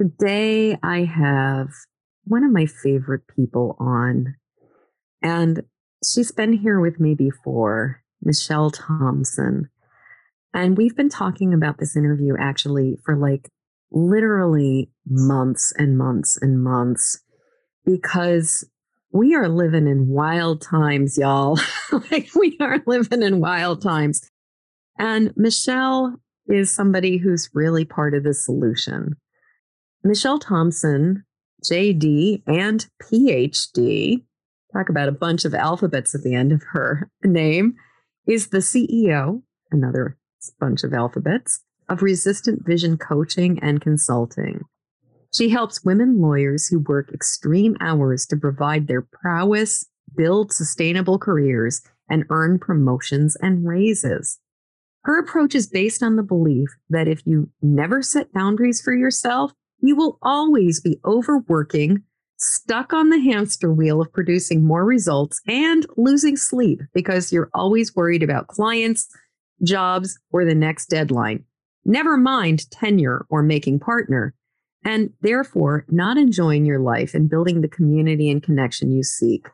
Today, I have one of my favorite people on, and she's been here with me before, Michelle Thompson. And we've been talking about this interview actually for like literally months and months and months, because we are living in wild times, y'all. We are living in wild times. And Michelle is somebody who's really part of the solution. Michelle Thompson, JD and PhD, talk about a bunch of alphabets at the end of her name, is the CEO, another bunch of alphabets, of Resistant Vision Coaching and Consulting. She helps women lawyers who work extreme hours to provide their prowess, build sustainable careers, and earn promotions and raises. Her approach is based on the belief that if you never set boundaries for yourself, you will always be overworking, stuck on the hamster wheel of producing more results, and losing sleep because you're always worried about clients, jobs, or the next deadline. Never mind tenure or making partner, and therefore not enjoying your life and building the community and connection you seek.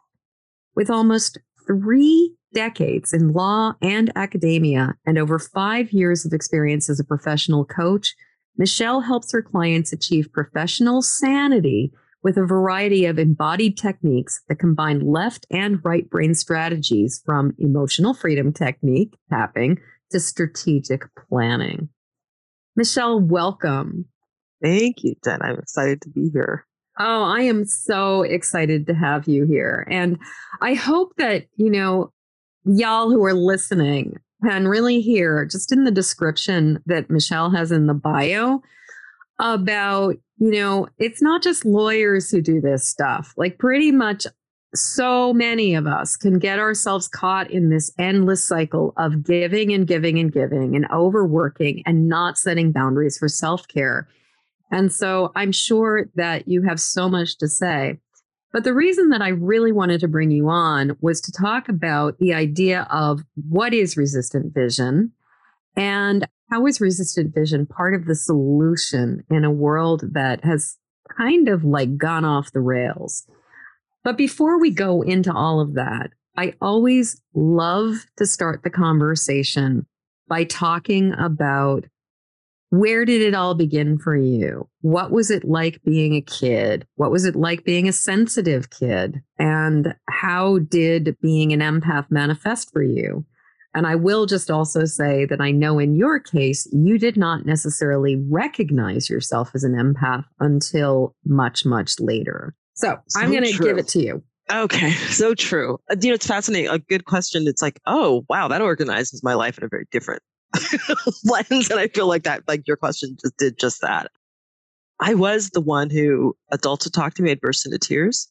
With almost 3 decades in law and academia and over 5 years of experience as a professional coach, Michelle helps her clients achieve professional sanity with a variety of embodied techniques that combine left and right brain strategies, from emotional freedom technique, tapping, to strategic planning. Michelle, welcome. Thank you, Jen. I'm excited to be here. Oh, I am so excited to have you here. And I hope that, you know, y'all who are listening and really hear just in the description that Michelle has in the bio about, you know, it's not just lawyers who do this stuff. Like, pretty much so many of us can get ourselves caught in this endless cycle of giving and giving and giving and overworking and not setting boundaries for self-care. And so I'm sure that you have so much to say. But the reason that I really wanted to bring you on was to talk about the idea of what is resistant vision and how is resistant vision part of the solution in a world that has kind of like gone off the rails. But before we go into all of that, I always love to start the conversation by talking about, where did it all begin for you? What was it like being a kid? What was it like being a sensitive kid? And how did being an empath manifest for you? And I will just also say that I know in your case, you did not necessarily recognize yourself as an empath until much, much later. So I'm going to give it to you. Okay. So true. You know, it's fascinating. A good question. It's like, oh, wow, that organizes my life in a very different lens. And I feel like that, like your question just did just that. I was the one who adults would talk to me, I'd burst into tears.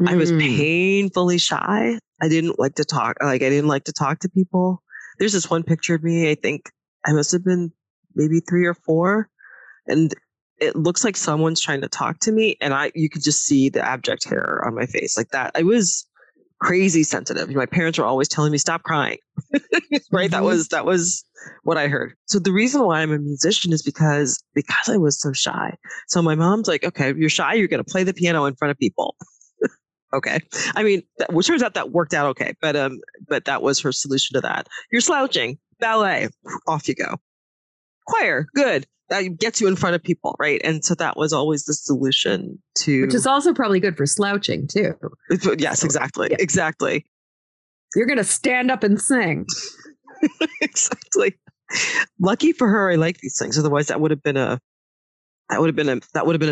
Mm. I was painfully shy. I didn't like to talk. Like, I didn't like to talk to people. There's this one picture of me. I think I must have been maybe 3 or 4. And it looks like someone's trying to talk to me. And you could just see the abject terror on my face like that. I was crazy sensitive. My parents were always telling me, stop crying. Right. Mm-hmm. That was what I heard. So the reason why I'm a musician is because I was so shy. So my mom's like, okay, you're shy. You're going to play the piano in front of people. Okay. I mean, which turns out that worked out okay. But that was her solution to that. You're slouching, ballet, off you go. Choir, good. That gets you in front of people, right? And so that was always the solution to... Which is also probably good for slouching, too. Yes, exactly. Yeah. Exactly. You're going to stand up and sing. Exactly. Lucky for her, I like these things. Otherwise, that would have been a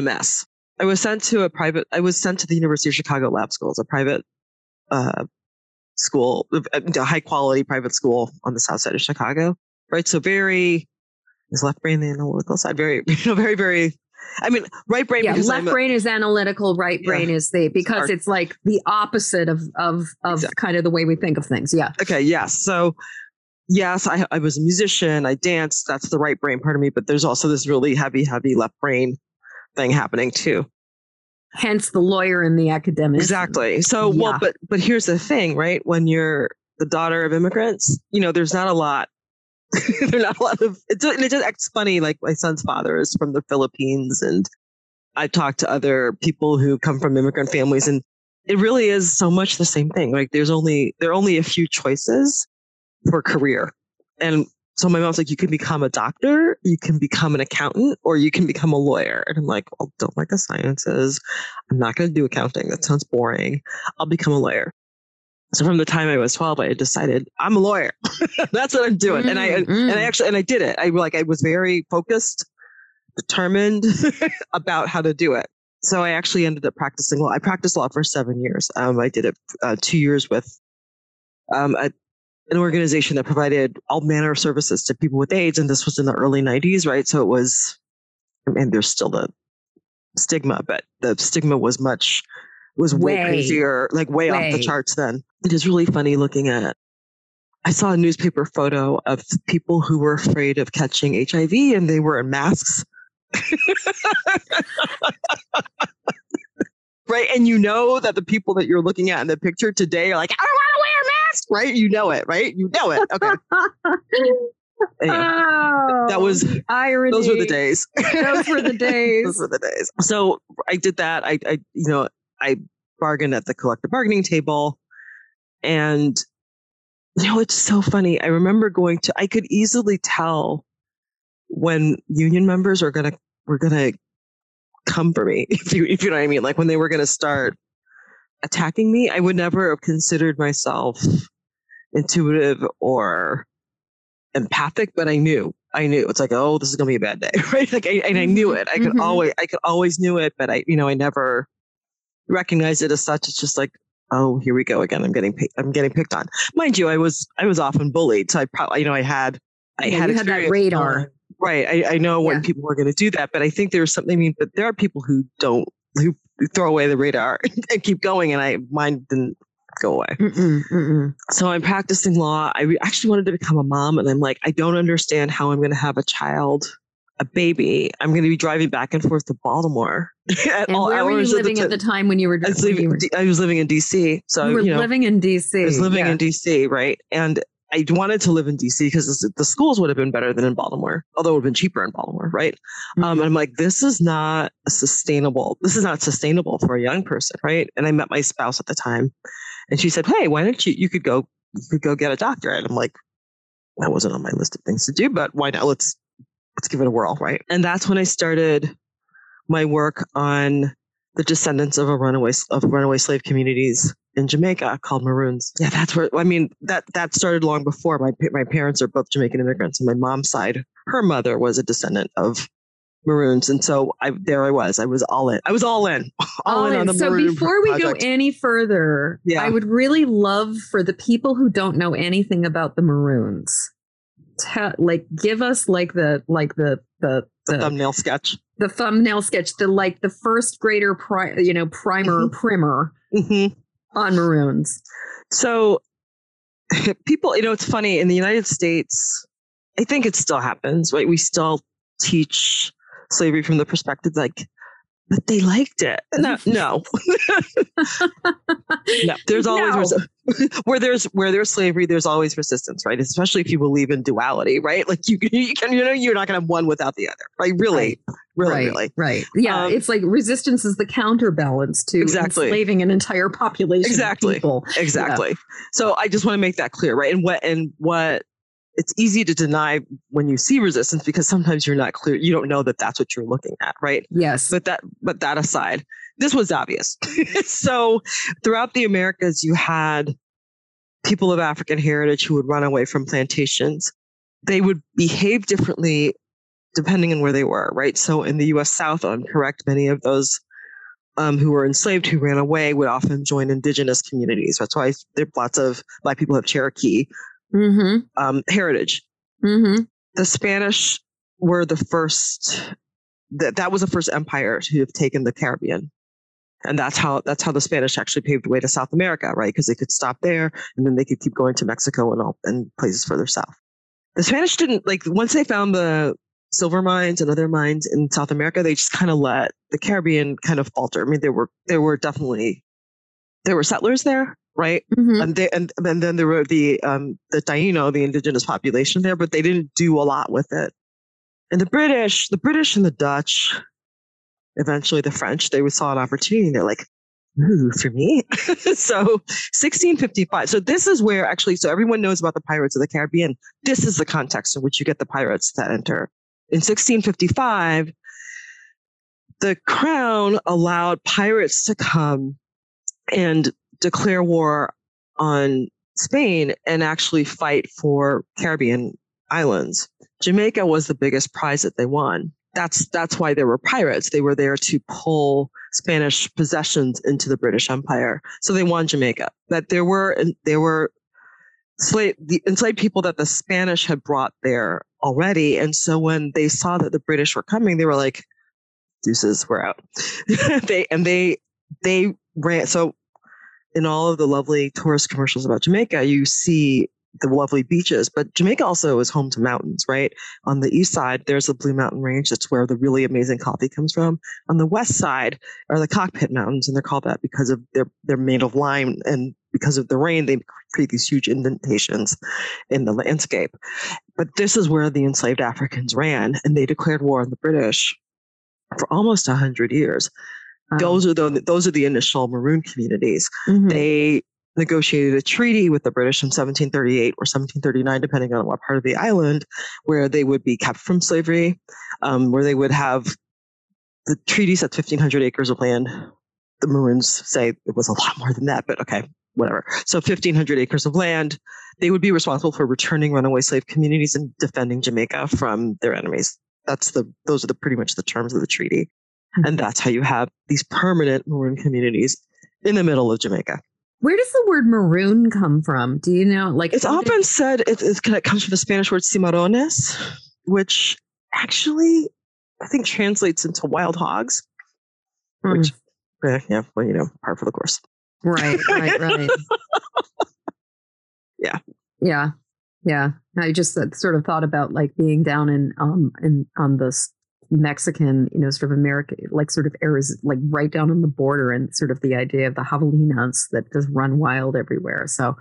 mess. I was sent to the University of Chicago Lab School. It's a private school, a high-quality private school on the south side of Chicago, right? So very... His left brain, the analytical side, very, very, very I mean, right brain. Yeah, left brain is analytical. Right brain is because it's like the opposite of exactly. kind of the way we think of things. Yeah. Okay. Yeah. So yes, I was a musician. I danced. That's the right brain part of me. But there's also this really heavy left brain thing happening too. Hence the lawyer and the academic. Exactly. So, well, but here's the thing, right? When you're the daughter of immigrants, you know, there's not a lot. There's not a lot of, it just acts funny. Like my son's father is from the Philippines, and I've talked to other people who come from immigrant families, and it really is so much the same thing. Like there are only a few choices for career. And so my mom's like, you can become a doctor, you can become an accountant, or you can become a lawyer. And I'm like, well, I don't like the sciences. I'm not going to do accounting. That sounds boring. I'll become a lawyer. So from the time I was 12, I had decided I'm a lawyer. That's what I'm doing. And I did it. I was very focused, determined about how to do it. So I actually ended up practicing law. I practiced law for 7 years. I did it 2 years with an organization that provided all manner of services to people with AIDS. And this was in the early 90s, right? So it was, and there's still the stigma, but the stigma was way crazier, like way off the charts then. It is really funny looking at, I saw a newspaper photo of people who were afraid of catching HIV and they were in masks. Right. And you know that the people that you're looking at in the picture today are like, I don't want to wear a mask. Right. You know it. Right. You know it. Okay. Yeah. Oh, that was irony. Those were the days. Those were the days. Those were the days. So I did that. I bargained at the collective bargaining table, and you know, it's so funny. I remember I could easily tell when union members were going to come for me. If you know what I mean? Like when they were going to start attacking me, I would never have considered myself intuitive or empathic, but I knew it's like, oh, this is going to be a bad day. Right. Like, I knew it. I could always knew it, but I never recognized it as such. It's just like, oh, here we go again. I'm getting picked on. Mind you, I was often bullied. So I probably, you know, I had that radar. Right. I know when people were going to do that, but I think there's something, I mean, but there are people who throw away the radar and keep going. And mine didn't go away. So I'm practicing law. I actually wanted to become a mom. And I'm like, I don't understand how I'm going to have a child, a baby. I'm going to be driving back and forth to Baltimore. I was living in DC. So I was living in DC. Right. And I wanted to live in DC because the schools would have been better than in Baltimore, although it would have been cheaper in Baltimore. Right. And I'm like, this is not sustainable for a young person. Right. And I met my spouse at the time, and she said, hey, why don't you could go get a doctorate. I'm like, that wasn't on my list of things to do, but why not? Let's give it a whirl. Right. And that's when I started my work on the descendants of runaway slave communities in Jamaica called Maroons. Yeah, that's where, I mean, that started long before. My parents are both Jamaican immigrants, and my mom's side, her mother was a descendant of Maroons. And so I was all in on the Maroon project. So before we go any further, I would really love for the people who don't know anything about the Maroons, give us the thumbnail sketch. The thumbnail sketch, the first grader, primer, primer on Maroons. So people, you know, it's funny in the United States, I think it still happens, right? We still teach slavery from the perspective like, but they liked it. No. There's always where there's slavery, there's always resistance, right? Especially if you believe in duality, right? Like you're not going to have one without the other, right? Really. Yeah, it's like resistance is the counterbalance to enslaving an entire population of people. Exactly. Yeah. So I just want to make that clear, right? And what it's easy to deny when you see resistance, because sometimes you're not clear. You don't know that that's what you're looking at, right? Yes. But that aside, this was obvious. So throughout the Americas, you had people of African heritage who would run away from plantations. They would behave differently depending on where they were, right? So in the U.S. South, I'm correct, many of those who were enslaved, who ran away, would often join indigenous communities. That's why there are lots of Black people have Cherokee heritage. The Spanish were the first that was the first empire to have taken the Caribbean. And that's how the Spanish actually paved the way to South America, right? Because they could stop there and then they could keep going to Mexico and places further south. The Spanish didn't, like, once they found the silver mines and other mines in South America, they just kind of let the Caribbean kind of falter. I mean, there were settlers there, right? Mm-hmm. And then there were the Taino, the indigenous population there, but they didn't do a lot with it. And the British and the Dutch, eventually the French, they saw an opportunity and they're like, ooh, for me. So 1655. So this is where actually, so everyone knows about the Pirates of the Caribbean. This is the context in which you get the pirates that enter. In 1655, the crown allowed pirates to come and declare war on Spain and actually fight for Caribbean islands. Jamaica was the biggest prize that they won. That's why there were pirates. They were there to pull Spanish possessions into the British Empire. So they won Jamaica. But there were enslaved people that the Spanish had brought there already. And so when they saw that the British were coming, they were like, deuces, we're out. They ran. So in all of the lovely tourist commercials about Jamaica, you see the lovely beaches, but Jamaica also is home to mountains, right? On the east side, there's the Blue Mountain Range. That's where the really amazing coffee comes from. On the west side are the Cockpit Mountains, and they're called that because of they're made of lime, and because of the rain, they create these huge indentations in the landscape. But this is where the enslaved Africans ran, and they declared war on the British for almost 100 years. Those are the initial Maroon communities. Mm-hmm. They negotiated a treaty with the British in 1738 or 1739, depending on what part of the island, where they would be kept from slavery, where they would have the treaty sets 1,500 acres of land. The Maroons say it was a lot more than that, but okay, whatever. So 1,500 acres of land. They would be responsible for returning runaway slave communities and defending Jamaica from their enemies. Those are pretty much the terms of the treaty. Mm-hmm. And that's how you have these permanent Maroon communities in the middle of Jamaica. Where does the word maroon come from? Do you know? Like, it's often said it comes from the Spanish word cimarrones, which actually I think translates into wild hogs. Mm. Which, yeah, well, you know, par for the course. Right. Yeah. I just sort of thought about like being down in on this Mexican, you know, sort of American, like sort of Arizona, like right down on the border, and sort of the idea of the javelinas that just run wild everywhere. So,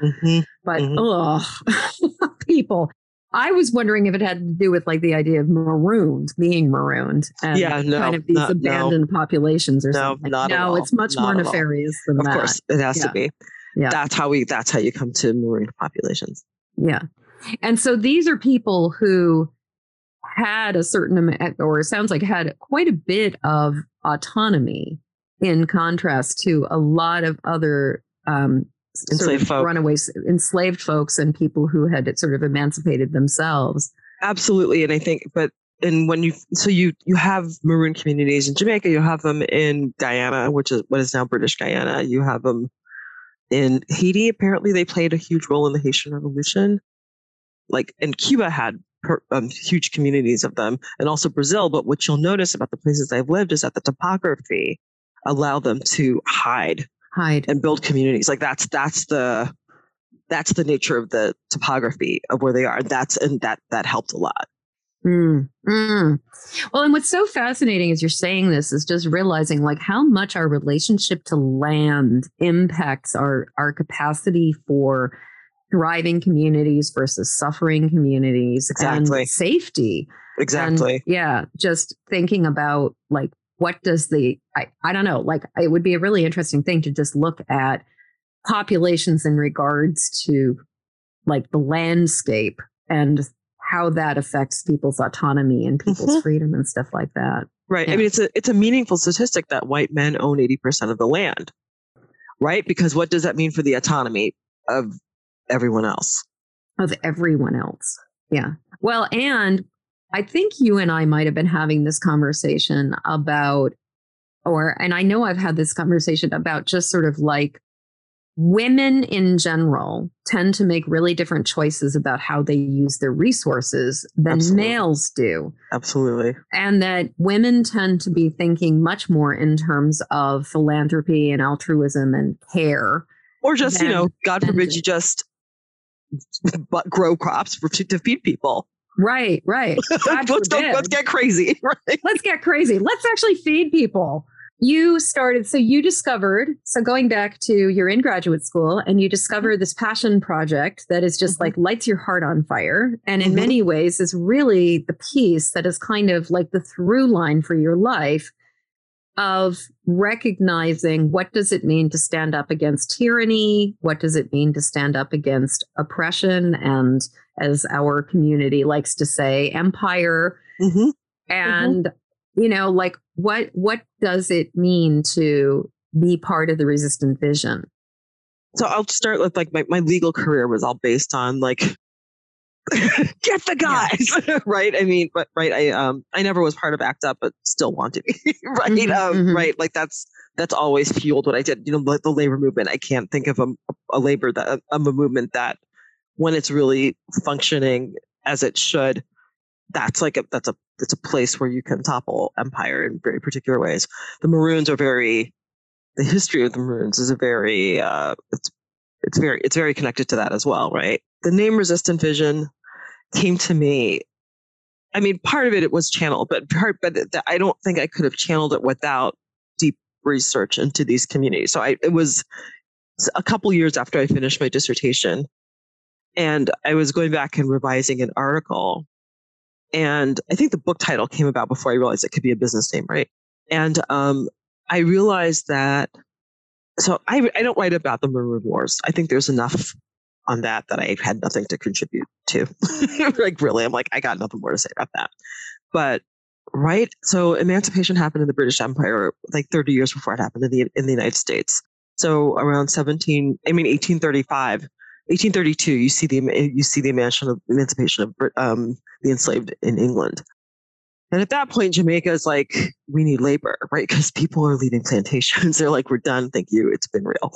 people, I was wondering if it had to do with like the idea of marooned, being marooned, and kind of these abandoned populations or something. No, it's much more nefarious than that. Of course, it has to be. Yeah. That's how you come to marooned populations. Yeah. And so these are people who had a certain amount, or it sounds like had quite a bit of autonomy, in contrast to a lot of other enslaved folks and people who had sort of emancipated themselves. Absolutely. And I think, you have Maroon communities in Jamaica, you have them in Guyana, which is what is now British Guyana. You have them in Haiti. Apparently they played a huge role in the Haitian Revolution. Like, and Cuba had huge communities of them, and also Brazil. But what you'll notice about the places I've lived is that the topography allow them to hide and build communities. Like that's the nature of the topography of where they are. That helped a lot. Well, and what's so fascinating as you're saying this is just realizing like how much our relationship to land impacts our capacity for thriving communities versus suffering communities. Exactly. And safety. Exactly. And yeah. Just thinking about like, what does I don't know, like it would be a really interesting thing to just look at populations in regards to like the landscape and how that affects people's autonomy and people's freedom and stuff like that. Right. Yeah. I mean, it's a meaningful statistic that white men own 80% of the land, right? Because what does that mean for the autonomy of everyone else. Yeah. Well, and I think you and I might have been having this conversation about, and I know I've had this conversation about just sort of like women in general tend to make really different choices about how they use their resources than males do. Absolutely. And that women tend to be thinking much more in terms of philanthropy and altruism and care. Or just, you know, God forbid you just grow crops to feed people. Right, right. Let's get crazy. Right? Let's get crazy. Let's actually feed people. So going back to you're in graduate school and you discover this passion project that is just like lights your heart on fire. And in many ways is really the piece that is kind of like the through line for your life of recognizing what does it mean to stand up against tyranny? What does it mean to stand up against oppression? And as our community likes to say, empire. You know, like what does it mean to be part of the Resistant Vision? So I'll start with like my legal career was all based on like, get the guys, right? I mean, but right. I never was part of ACT UP, but still wanted to be, right? Right. Like that's always fueled what I did, you know, the labor movement. I can't think of a movement that when it's really functioning as it should, that's a place where you can topple empire in very particular ways. The history of the Maroons is very connected to that as well, right? The name Resistant Vision came to me. I mean, part of it was channeled, but I don't think I could have channeled it without deep research into these communities. So it was a couple years after I finished my dissertation, and I was going back and revising an article. And I think the book title came about before I realized it could be a business name, right? And I realized that, so I don't write about the Maroon Wars. I think there's enough on that I had nothing to contribute to. Like, really, I'm like, I got nothing more to say about that. But, right, so emancipation happened in the British Empire like 30 years before it happened in the United States. So around 1835, 1832, you see the emancipation of the enslaved in England, and at that point, Jamaica is like, we need labor, right? Because people are leaving plantations. They're like, we're done. Thank you. It's been real.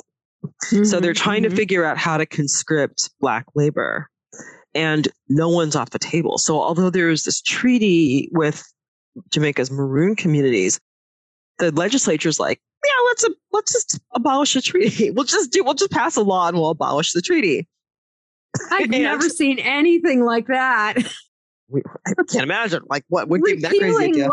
So they're trying to figure out how to conscript Black labor, and no one's off the table. So although there is this treaty with Jamaica's Maroon communities, the legislature's like, yeah, let's just abolish the treaty. We'll just pass a law and we'll abolish the treaty. I've never seen anything like that. I can't imagine like what would give that crazy idea.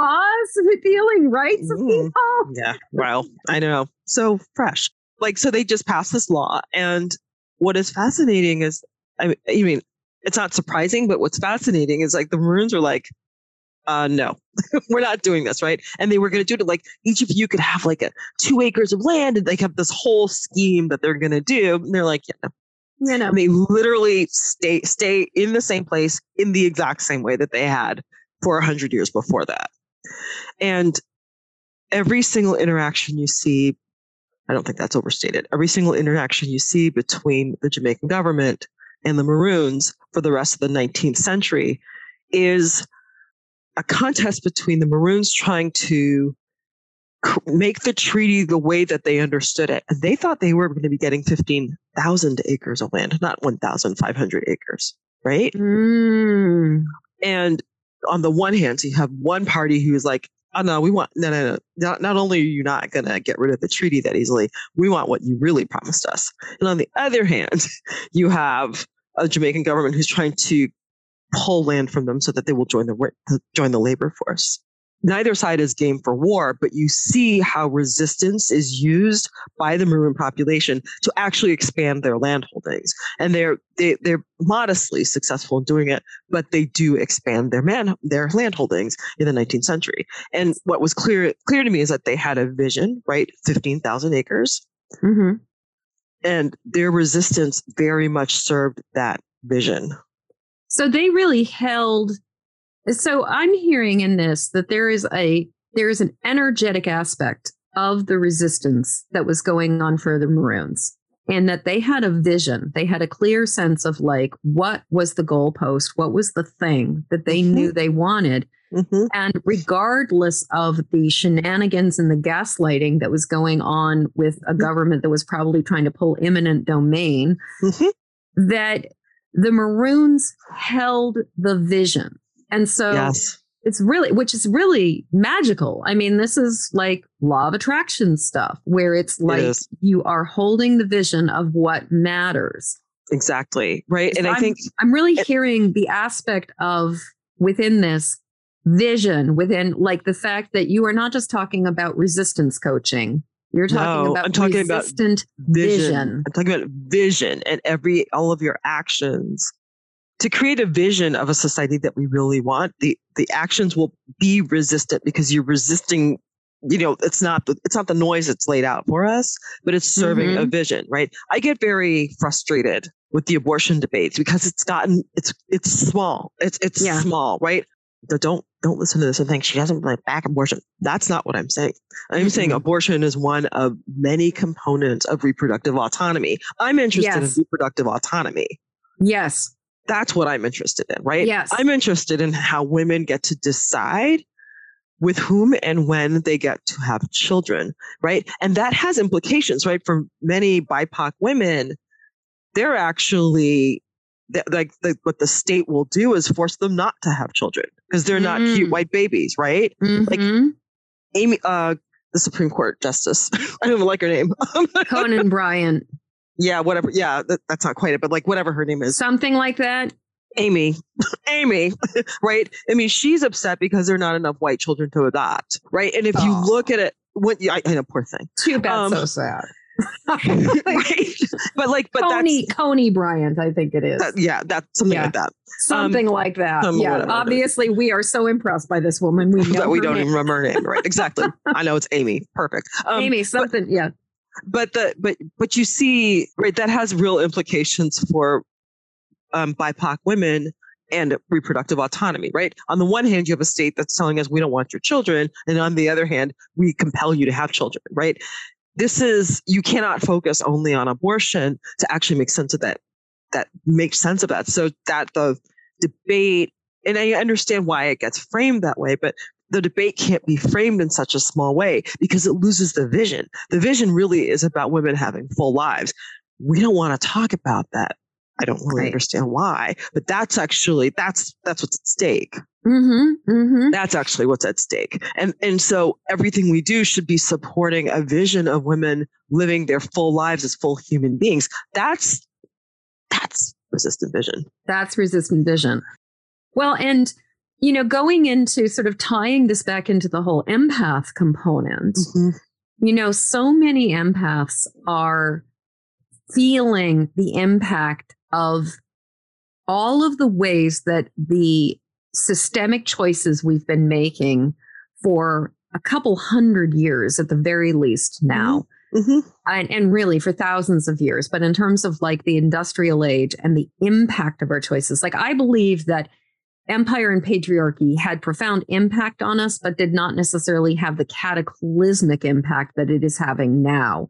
Repealing rights of people. Yeah, well, I know. So fresh. Like, so they just passed this law. And what is fascinating is, I mean, it's not surprising, but what's fascinating is like the Maroons are like, no, we're not doing this, right? And they were going to do it like each of you could have like 2 acres of land, and they have this whole scheme that they're going to do. And they're like, yeah, no. And they literally stay in the same place in the exact same way that they had for 100 years before that. And every single interaction you see, I don't think that's overstated. Every single interaction you see between the Jamaican government and the Maroons for the rest of the 19th century is a contest between the Maroons trying to make the treaty the way that they understood it. And they thought they were going to be getting 15,000 acres of land, not 1,500 acres, right? Mm. And on the one hand, so you have one party who is like, oh, no, we want, no. Not only are you not going to get rid of the treaty that easily, we want what you really promised us. And on the other hand, you have a Jamaican government who's trying to pull land from them so that they will join the labor force. Neither side is game for war, but you see how resistance is used by the Maroon population to actually expand their land holdings. And they're modestly successful in doing it, but they do expand their land holdings in the 19th century. And what was clear to me is that they had a vision, right? 15,000 acres. Mm-hmm. And their resistance very much served that vision. So they really held. So I'm hearing in this that there is an energetic aspect of the resistance that was going on for the Maroons. and that they had a vision. They had a clear sense of like, what was the goalpost? What was the thing that they knew they wanted? Mm-hmm. And regardless of the shenanigans and the gaslighting that was going on with a government that was probably trying to pull eminent domain, that the Maroons held the vision. And so it's really, which is really magical. I mean, this is like law of attraction stuff where it's like you are holding the vision of what matters. Exactly. Right. And I think I'm really hearing the aspect of within this vision, within like the fact that you are not just talking about resistance coaching. You're talking about resistant vision. I'm talking about vision and all of your actions to create a vision of a society that we really want. The actions will be resistant because you're resisting. You know, it's not the noise that's laid out for us, but it's serving a vision, right? I get very frustrated with the abortion debates because it's small. It's small, right? Don't listen to this and think she doesn't like back abortion. That's not what I'm saying. I'm saying abortion is one of many components of reproductive autonomy. I'm interested in reproductive autonomy. Yes. That's what I'm interested in, right? Yes. I'm interested in how women get to decide with whom and when they get to have children, right? And that has implications, right? For many BIPOC women, they're actually... what the state will do is force them not to have children because they're not cute white babies, right? Like Amy, the Supreme Court Justice, I don't like her name. Conan Bryant. Yeah, whatever. Yeah, that's not quite it, but like whatever her name is. Something like that. Amy, right? I mean, she's upset because there are not enough white children to adopt, right? And if you look at it, poor thing. Too bad, so sad. Right? But like, Coney Bryant, I think it is. Something like that. Yeah. Obviously, we are so impressed by this woman. We know that we don't even remember her name, right? Exactly. I know it's Amy. Perfect. Amy something. But, yeah. But you see, right? That has real implications for BIPOC women and reproductive autonomy, right? On the one hand, you have a state that's telling us we don't want your children, and on the other hand, we compel you to have children, right? You cannot focus only on abortion to actually make sense of that. So that the debate, and I understand why it gets framed that way, but the debate can't be framed in such a small way because it loses the vision. The vision really is about women having full lives. We don't want to talk about that. I don't really understand why, but that's what's at stake. That's actually what's at stake. And so everything we do should be supporting a vision of women living their full lives as full human beings. That's resistant vision. That's resistant vision. Well, and, you know, going into sort of tying this back into the whole empath component, you know, so many empaths are feeling the impact of all of the ways that the systemic choices we've been making for a couple hundred years at the very least now, and really for thousands of years, but in terms of like the industrial age and the impact of our choices, like I believe that empire and patriarchy had profound impact on us, but did not necessarily have the cataclysmic impact that it is having now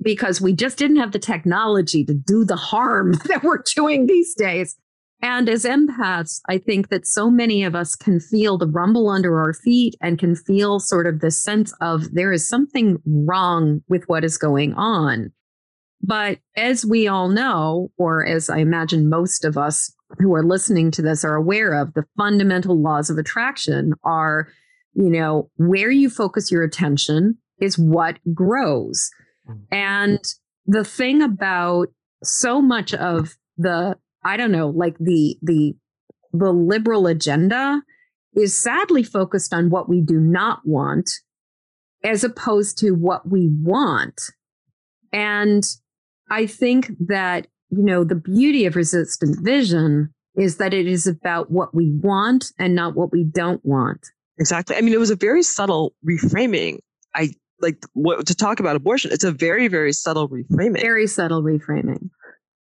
because we just didn't have the technology to do the harm that we're doing these days. And as empaths, I think that so many of us can feel the rumble under our feet and can feel sort of this sense of there is something wrong with what is going on. But as we all know, or as I imagine most of us who are listening to this are aware of, the fundamental laws of attraction are, you know, where you focus your attention is what grows. And the thing about so much of the, I don't know, like the liberal agenda is sadly focused on what we do not want as opposed to what we want. And I think that, you know, the beauty of resistant vision is that it is about what we want and not what we don't want. Exactly. I mean, it was a very subtle reframing. To talk about abortion, it's a very, very subtle reframing. Very subtle reframing.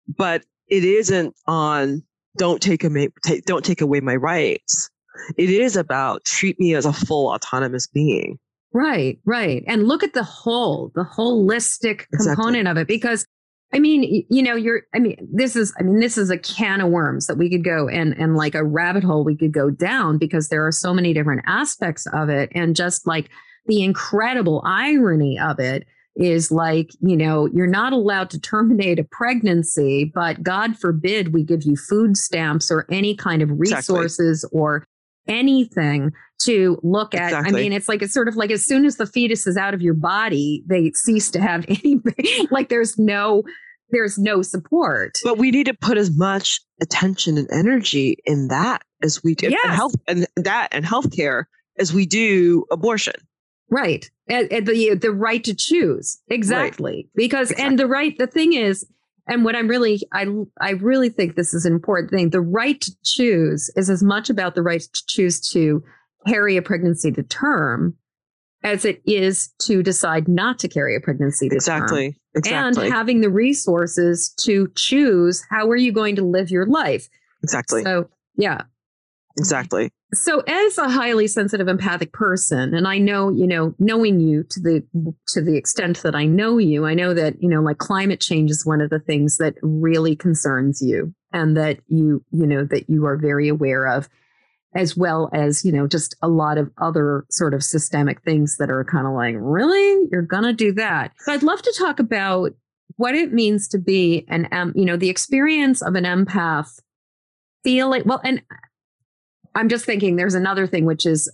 But it isn't on don't take away my rights. It is about treat me as a full autonomous being. Right, right. And look at the whole, the holistic component of it, because I mean, you know, this is a can of worms that we could go and like a rabbit hole we could go down, because there are so many different aspects of it. And just like the incredible irony of it is like, you know, you're not allowed to terminate a pregnancy, but God forbid we give you food stamps or any kind of resources or anything to look at. Exactly. I mean, it's like, it's sort of like as soon as the fetus is out of your body, they cease to have any, like there's no support. But we need to put as much attention and energy in that as we do and healthcare as we do abortion. Right. And the right to choose. Exactly. Right. Because, exactly. And the thing is, and what I really think this is an important thing. The right to choose is as much about the right to choose to carry a pregnancy to term as it is to decide not to carry a pregnancy to term. Exactly. And having the resources to choose how are you going to live your life. Exactly. So, yeah. Exactly. So as a highly sensitive empathic person, and I know, you know, knowing you to the extent that I know you, I know that, you know, like climate change is one of the things that really concerns you, and that you are very aware of, as well as, you know, just a lot of other sort of systemic things that are kind of like, really, you're going to do that. So I'd love to talk about what it means to be the experience of an empath feeling. Well, and I'm just thinking there's another thing, which is,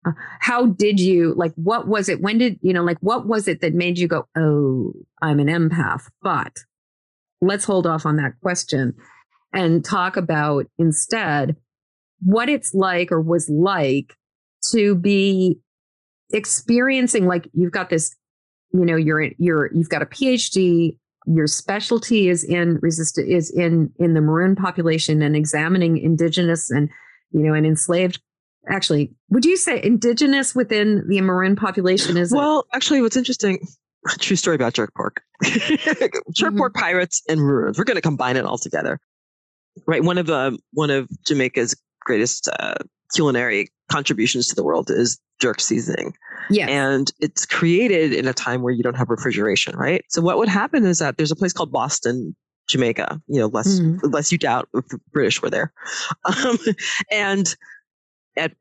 how did you, like, what was it? When did, you know, like, what was it that made you go, oh, I'm an empath? But let's hold off on that question and talk about instead what it's like or was like to be experiencing, like, you've got this, you know, you've got a PhD. Your specialty is in the Maroon population and examining indigenous and, you know, and enslaved. Actually, would you say indigenous within the Maroon population is? Well, actually, what's interesting, true story about Jerk Pork, Pirates and Maroons. We're going to combine it all together, right? One of Jamaica's greatest culinary contributions to the world is jerk seasoning. Yes. And it's created in a time where you don't have refrigeration, right? So what would happen is that there's a place called Boston, Jamaica, you know, less you doubt if the British were there. And at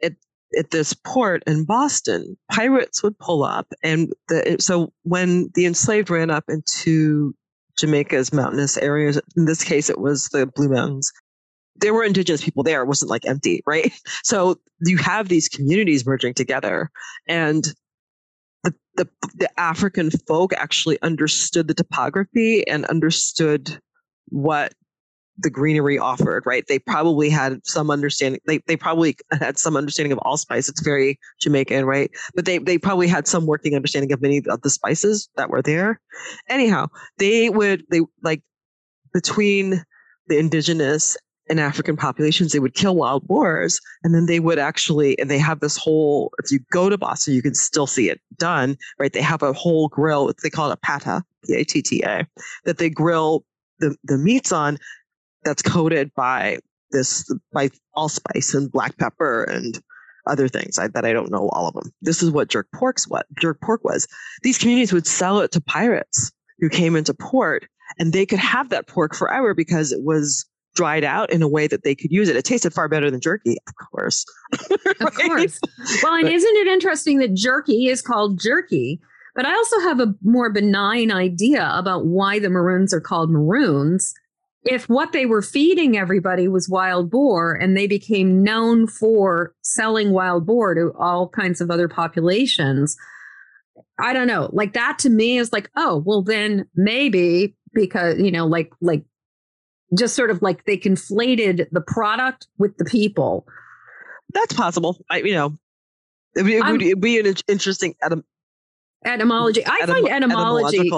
this port in Boston, pirates would pull up. And so when the enslaved ran up into Jamaica's mountainous areas, in this case, it was the Blue Mountains, there were indigenous people there. It wasn't like empty, right? So you have these communities merging together, and the African folk actually understood the topography and understood what the greenery offered, right? They probably had some understanding. They probably had some understanding of allspice. It's very Jamaican, right? But they probably had some working understanding of many of the spices that were there. Anyhow, they between the indigenous in African populations, they would kill wild boars, and then they would actually, and they have this whole, if you go to Boston, you can still see it done, right? They have a whole grill, they call it a patta, P-A-T-T-A, that they grill the meats on that's coated by allspice and black pepper and other things that I don't know all of them. This is what jerk pork was. These communities would sell it to pirates who came into port, and they could have that pork forever because it was dried out in a way that they could use it. It tasted far better than jerky, of course. Right? Of course. Well, and isn't it interesting that jerky is called jerky? But I also have a more benign idea about why the Maroons are called Maroons. If what they were feeding everybody was wild boar, and they became known for selling wild boar to all kinds of other populations, I don't know. Like, that to me is like, oh, well, then maybe because, you know, like, just sort of like they conflated the product with the people. That's possible. It would be an interesting etymology. I find etymology.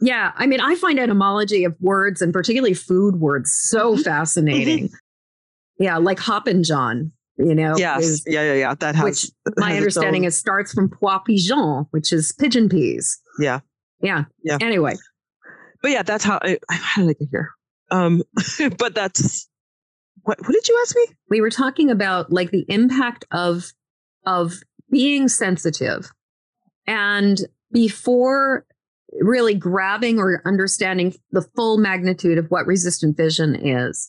Yeah. I mean, I find etymology of words, and particularly food words, so fascinating. Yeah. Like hop and John, you know. Yes. Yeah. That has, which my understanding is starts from pois pigeon, which is pigeon peas. Yeah. Yeah. Yeah. Anyway. But yeah, that's how how did I get here? But that's what did you ask me? We were talking about like the impact of being sensitive And before really grabbing or understanding the full magnitude of what resistant vision is,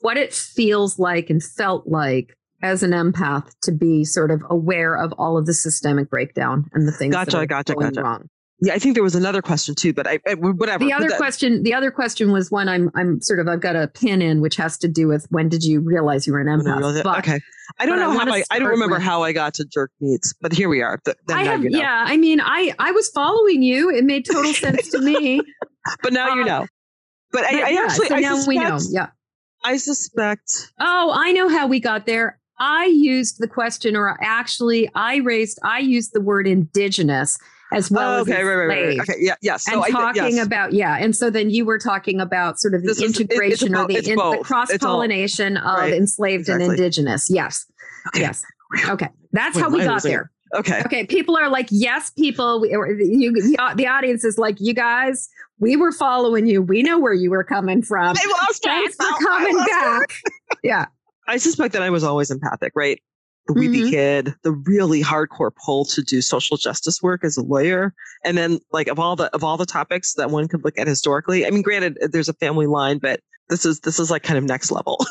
what it feels like and felt like as an empath to be sort of aware of all of the systemic breakdown and the things that are going wrong. Yeah, I think there was another question too, but I whatever. The other question was one I've got a pin in, which has to do with when did you realize you were an empath? But, okay, I don't remember how I got to jerk meats, but here we are. Yeah, I mean, I was following you; it made total sense to me. But now you know. But I suspect we know. Yeah, I suspect. Oh, I know how we got there. I used the question, or actually, I used the word indigenous. As well as right. Okay, yeah, yeah. So and talking about. And so then you were talking about sort of the cross-pollination of enslaved and indigenous. Yes. Okay. Yes. Okay. That's how we got there. Okay. Okay. People are like, yes, the audience is like, you guys, we were following you. We know where you were coming from. I lost Thanks track. For coming back. Yeah. I suspect that I was always empathic, right? The weepy kid, the really hardcore pull to do social justice work as a lawyer. And then like of all the topics that one could look at historically, I mean, granted, there's a family line, but this is like kind of next level,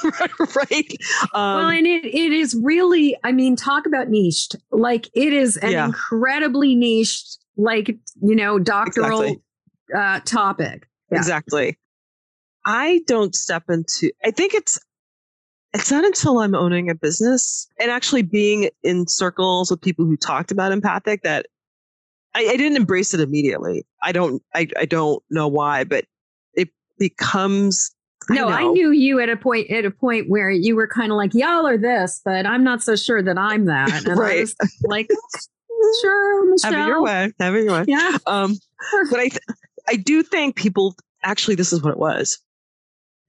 right? Well, and it is really, I mean, talk about niched. Like it is an incredibly niched, like, you know, doctoral topic. Yeah. Exactly. I don't step into, I think it's not until I'm owning a business and actually being in circles with people who talked about empathic that I didn't embrace it immediately. I don't know why, but it becomes. I knew you at a point where you were kind of like, y'all are this, but I'm not so sure that I'm that. And right. I was like, sure, Michelle. Have it your way. Yeah. But I do think people actually, this is what it was.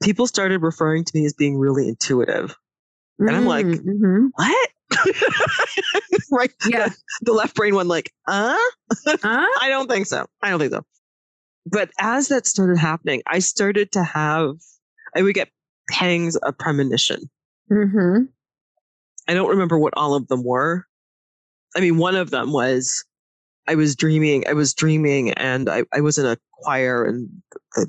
People started referring to me as being really intuitive. And I'm like, what? Right? Yeah. The left brain one like, I don't think so. But as that started happening, I would get pangs of premonition. I don't remember what all of them were. I mean, one of them was, I was dreaming and I was in a choir and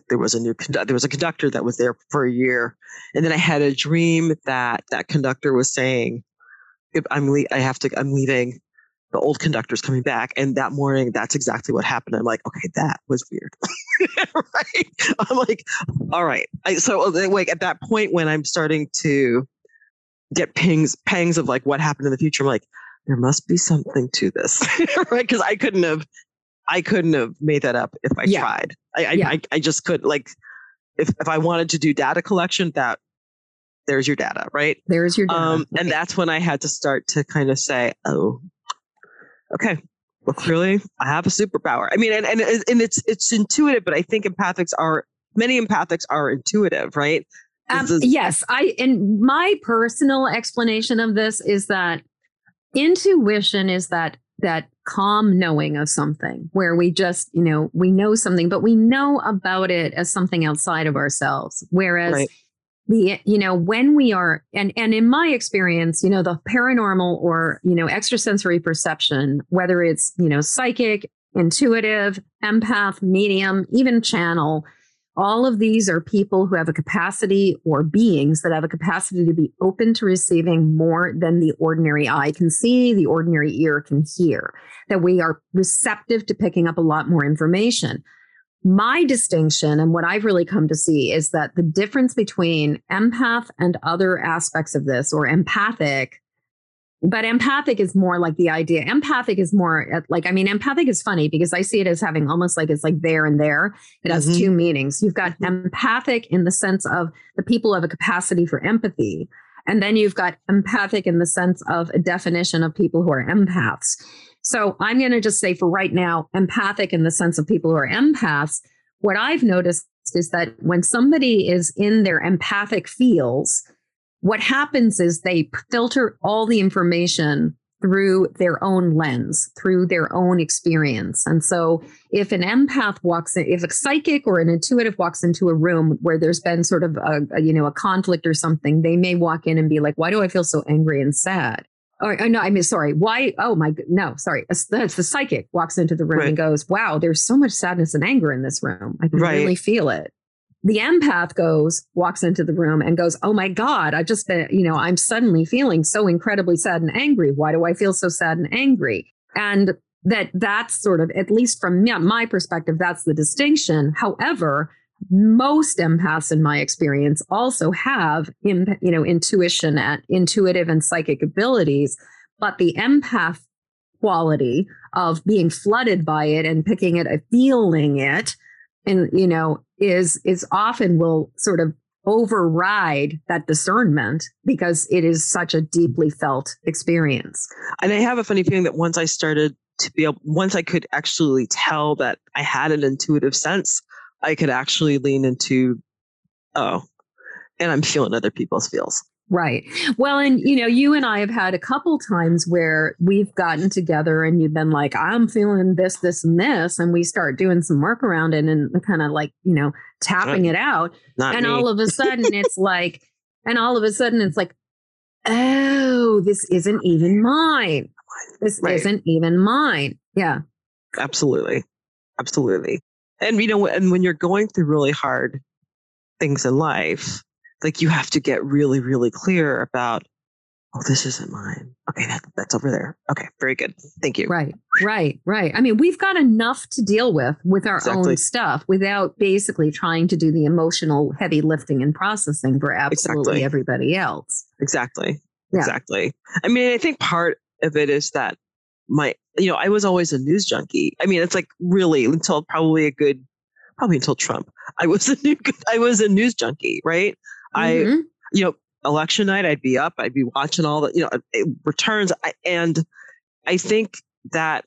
there was a conductor that was there for a year. And then I had a dream that that conductor was saying, I'm leaving, the old conductor's coming back. And that morning, that's exactly what happened. I'm like, okay, that was weird. Right? I'm like, all right. So at that point when I'm starting to get pangs of like what happened in the future, I'm like, there must be something to this, right? Because I couldn't have made that up if I tried. I just could, like, if I wanted to do data collection, that there's your data, right? There's your data. And that's when I had to start to kind of say, oh, okay, well, clearly I have a superpower. I mean, and it's intuitive, but I think many empathics are intuitive, right? Yes. And my personal explanation of this is that intuition is that calm knowing of something where we just, you know, we know something, but we know about it as something outside of ourselves. Whereas when we are, and in my experience, you know, the paranormal or, you know, extrasensory perception, whether it's, you know, psychic, intuitive, empath, medium, even channel, all of these are people who have a capacity or beings that have a capacity to be open to receiving more than the ordinary eye can see, the ordinary ear can hear, that we are receptive to picking up a lot more information. My distinction and what I've really come to see is that the difference between empath and other aspects of this, or empathic, but empathic is more like the idea. Empathic is more like, I mean, empathic is funny because I see it as having almost like it's like there and there. It has two meanings. You've got empathic in the sense of the people have a capacity for empathy. And then you've got empathic in the sense of a definition of people who are empaths. So I'm going to just say for right now, empathic in the sense of people who are empaths. What I've noticed is that when somebody is in their empathic feels, what happens is they filter all the information through their own lens, through their own experience. And so if an empath walks in, if a psychic or an intuitive walks into a room where there's been sort of a conflict or something, they may walk in and be like, why do I feel so angry and sad? The psychic walks into the room and goes, wow, there's so much sadness and anger in this room. I can really feel it. The empath walks into the room and goes, oh my God, I just, I'm suddenly feeling so incredibly sad and angry. Why do I feel so sad and angry? And that's sort of, at least from my perspective, that's the distinction. However, most empaths in my experience also have, intuition and intuitive and psychic abilities, but the empath quality of being flooded by it and picking it and feeling it, and, is often will sort of override that discernment because it is such a deeply felt experience. And I have a funny feeling that once I could actually tell that I had an intuitive sense, I could actually lean into, and I'm feeling other people's feels. Right. Well, and, you and I have had a couple times where we've gotten together and you've been like, I'm feeling this, this, and this. And we start doing some work around it and kind of like, tapping it out. And all of a sudden it's like, oh, this isn't even mine. This isn't even mine. Yeah. Absolutely. Absolutely. And, and when you're going through really hard things in life, like you have to get really, really clear about, oh, this isn't mine. Okay, that's over there. Okay, very good. Thank you. Right. I mean, we've got enough to deal with our own stuff without basically trying to do the emotional heavy lifting and processing for absolutely everybody else. Exactly. Yeah. Exactly. I mean, I think part of it is that I was always a news junkie. I mean, it's like really until Trump, I was a news junkie, right? Mm-hmm. Election night, I'd be up, I'd be watching all the, returns. And I think that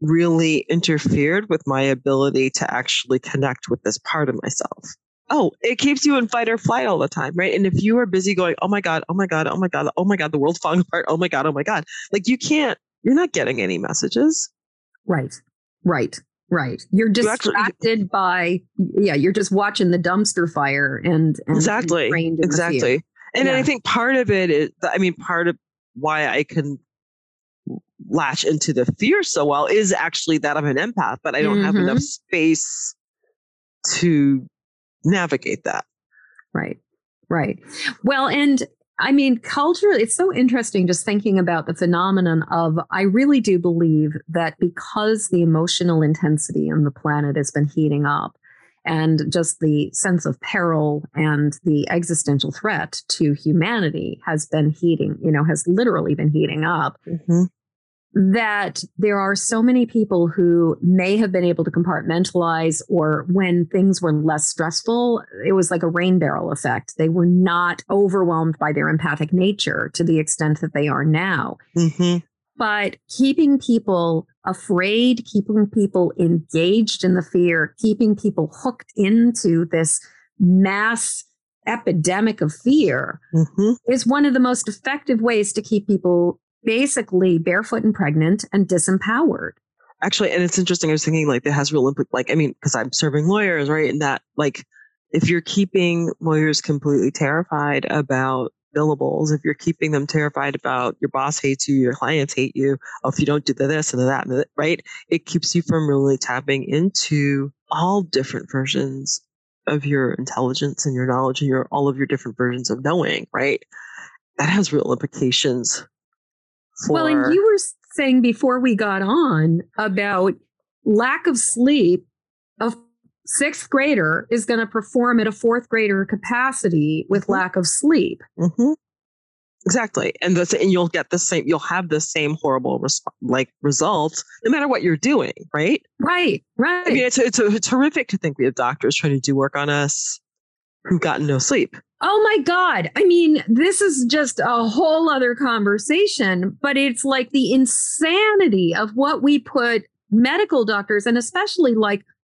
really interfered with my ability to actually connect with this part of myself. Oh, it keeps you in fight or flight all the time, right? And if you are busy going, oh my God, oh my God, oh my God, oh my God, the world's falling apart, oh my God, oh my God. Like you're not getting any messages. Right. You're distracted you're just watching the dumpster fire and exactly. And I think part of it is, part of why I can latch into the fear so well is actually that I'm an empath, but I don't have enough space to navigate that. Right. Well, and culturally, it's so interesting just thinking about the phenomenon of, I really do believe that because the emotional intensity on the planet has been heating up and just the sense of peril and the existential threat to humanity has been has literally been heating up, that there are so many people who may have been able to compartmentalize, or when things were less stressful, it was like a rain barrel effect. They were not overwhelmed by their empathic nature to the extent that they are now. Mm-hmm. But keeping people afraid, keeping people engaged in the fear, keeping people hooked into this mass epidemic of fear is one of the most effective ways to keep people basically barefoot and pregnant and disempowered. Actually, and it's interesting. I was thinking that has real impact. Because I'm serving lawyers, right? And that if you're keeping lawyers completely terrified about billables, if you're keeping them terrified about your boss hates you, your clients hate you, if you don't do this and that, right? It keeps you from really tapping into all different versions of your intelligence and your knowledge and all of your different versions of knowing, right? That has real implications. Well, and you were saying before we got on about lack of sleep, a sixth grader is going to perform at a fourth grader capacity with lack of sleep. Mm-hmm. Exactly. And you'll get the same horrible results no matter what you're doing. Right. I mean, it's horrific to think we have doctors trying to do work on us who've gotten no sleep. Oh my God. I mean, this is just a whole other conversation, but it's like the insanity of what we put medical doctors and especially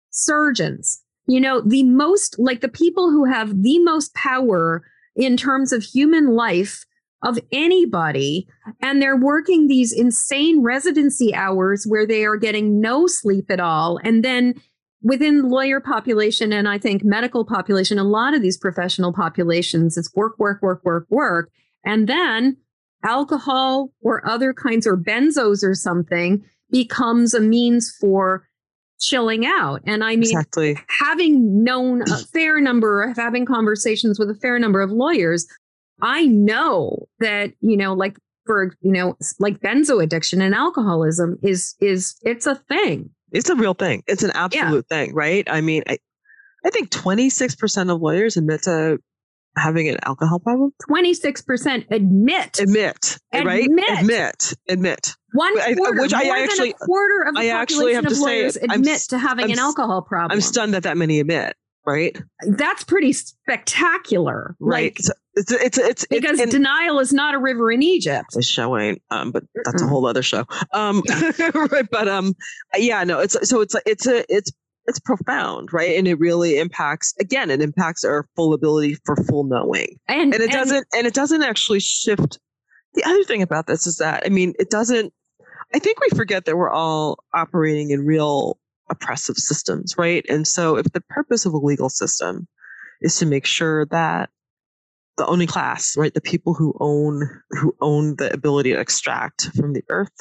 surgeons, the most the people who have the most power in terms of human life of anybody. And they're working these insane residency hours where they are getting no sleep at all. And then within the lawyer population, and I think medical population, a lot of these professional populations, it's work, work, work, work, work. And then alcohol or other kinds or benzos or something becomes a means for chilling out. And I mean, exactly. Having known a fair number, having conversations with a fair number of lawyers, I know that, you know, like for, you know, like benzo addiction and alcoholism is it's a thing. It's a real thing. It's an absolute thing, right? I mean, I think 26% of lawyers admit to having an alcohol problem. 26% admit. One quarter of the population of lawyers admit to having an alcohol problem. I'm stunned that many admit, right? That's pretty spectacular, right? Like, so because denial is not a river in Egypt. It's showing, but that's a whole other show. Right, but yeah, no, it's profound, right? And it really impacts, again, it impacts our full ability for full knowing. And it doesn't actually shift. The other thing about this is that, I mean, it doesn't, I think we forget that we're all operating in real oppressive systems, right? And so if the purpose of a legal system is to make sure that the owning class, right, the people who own the ability to extract from the earth,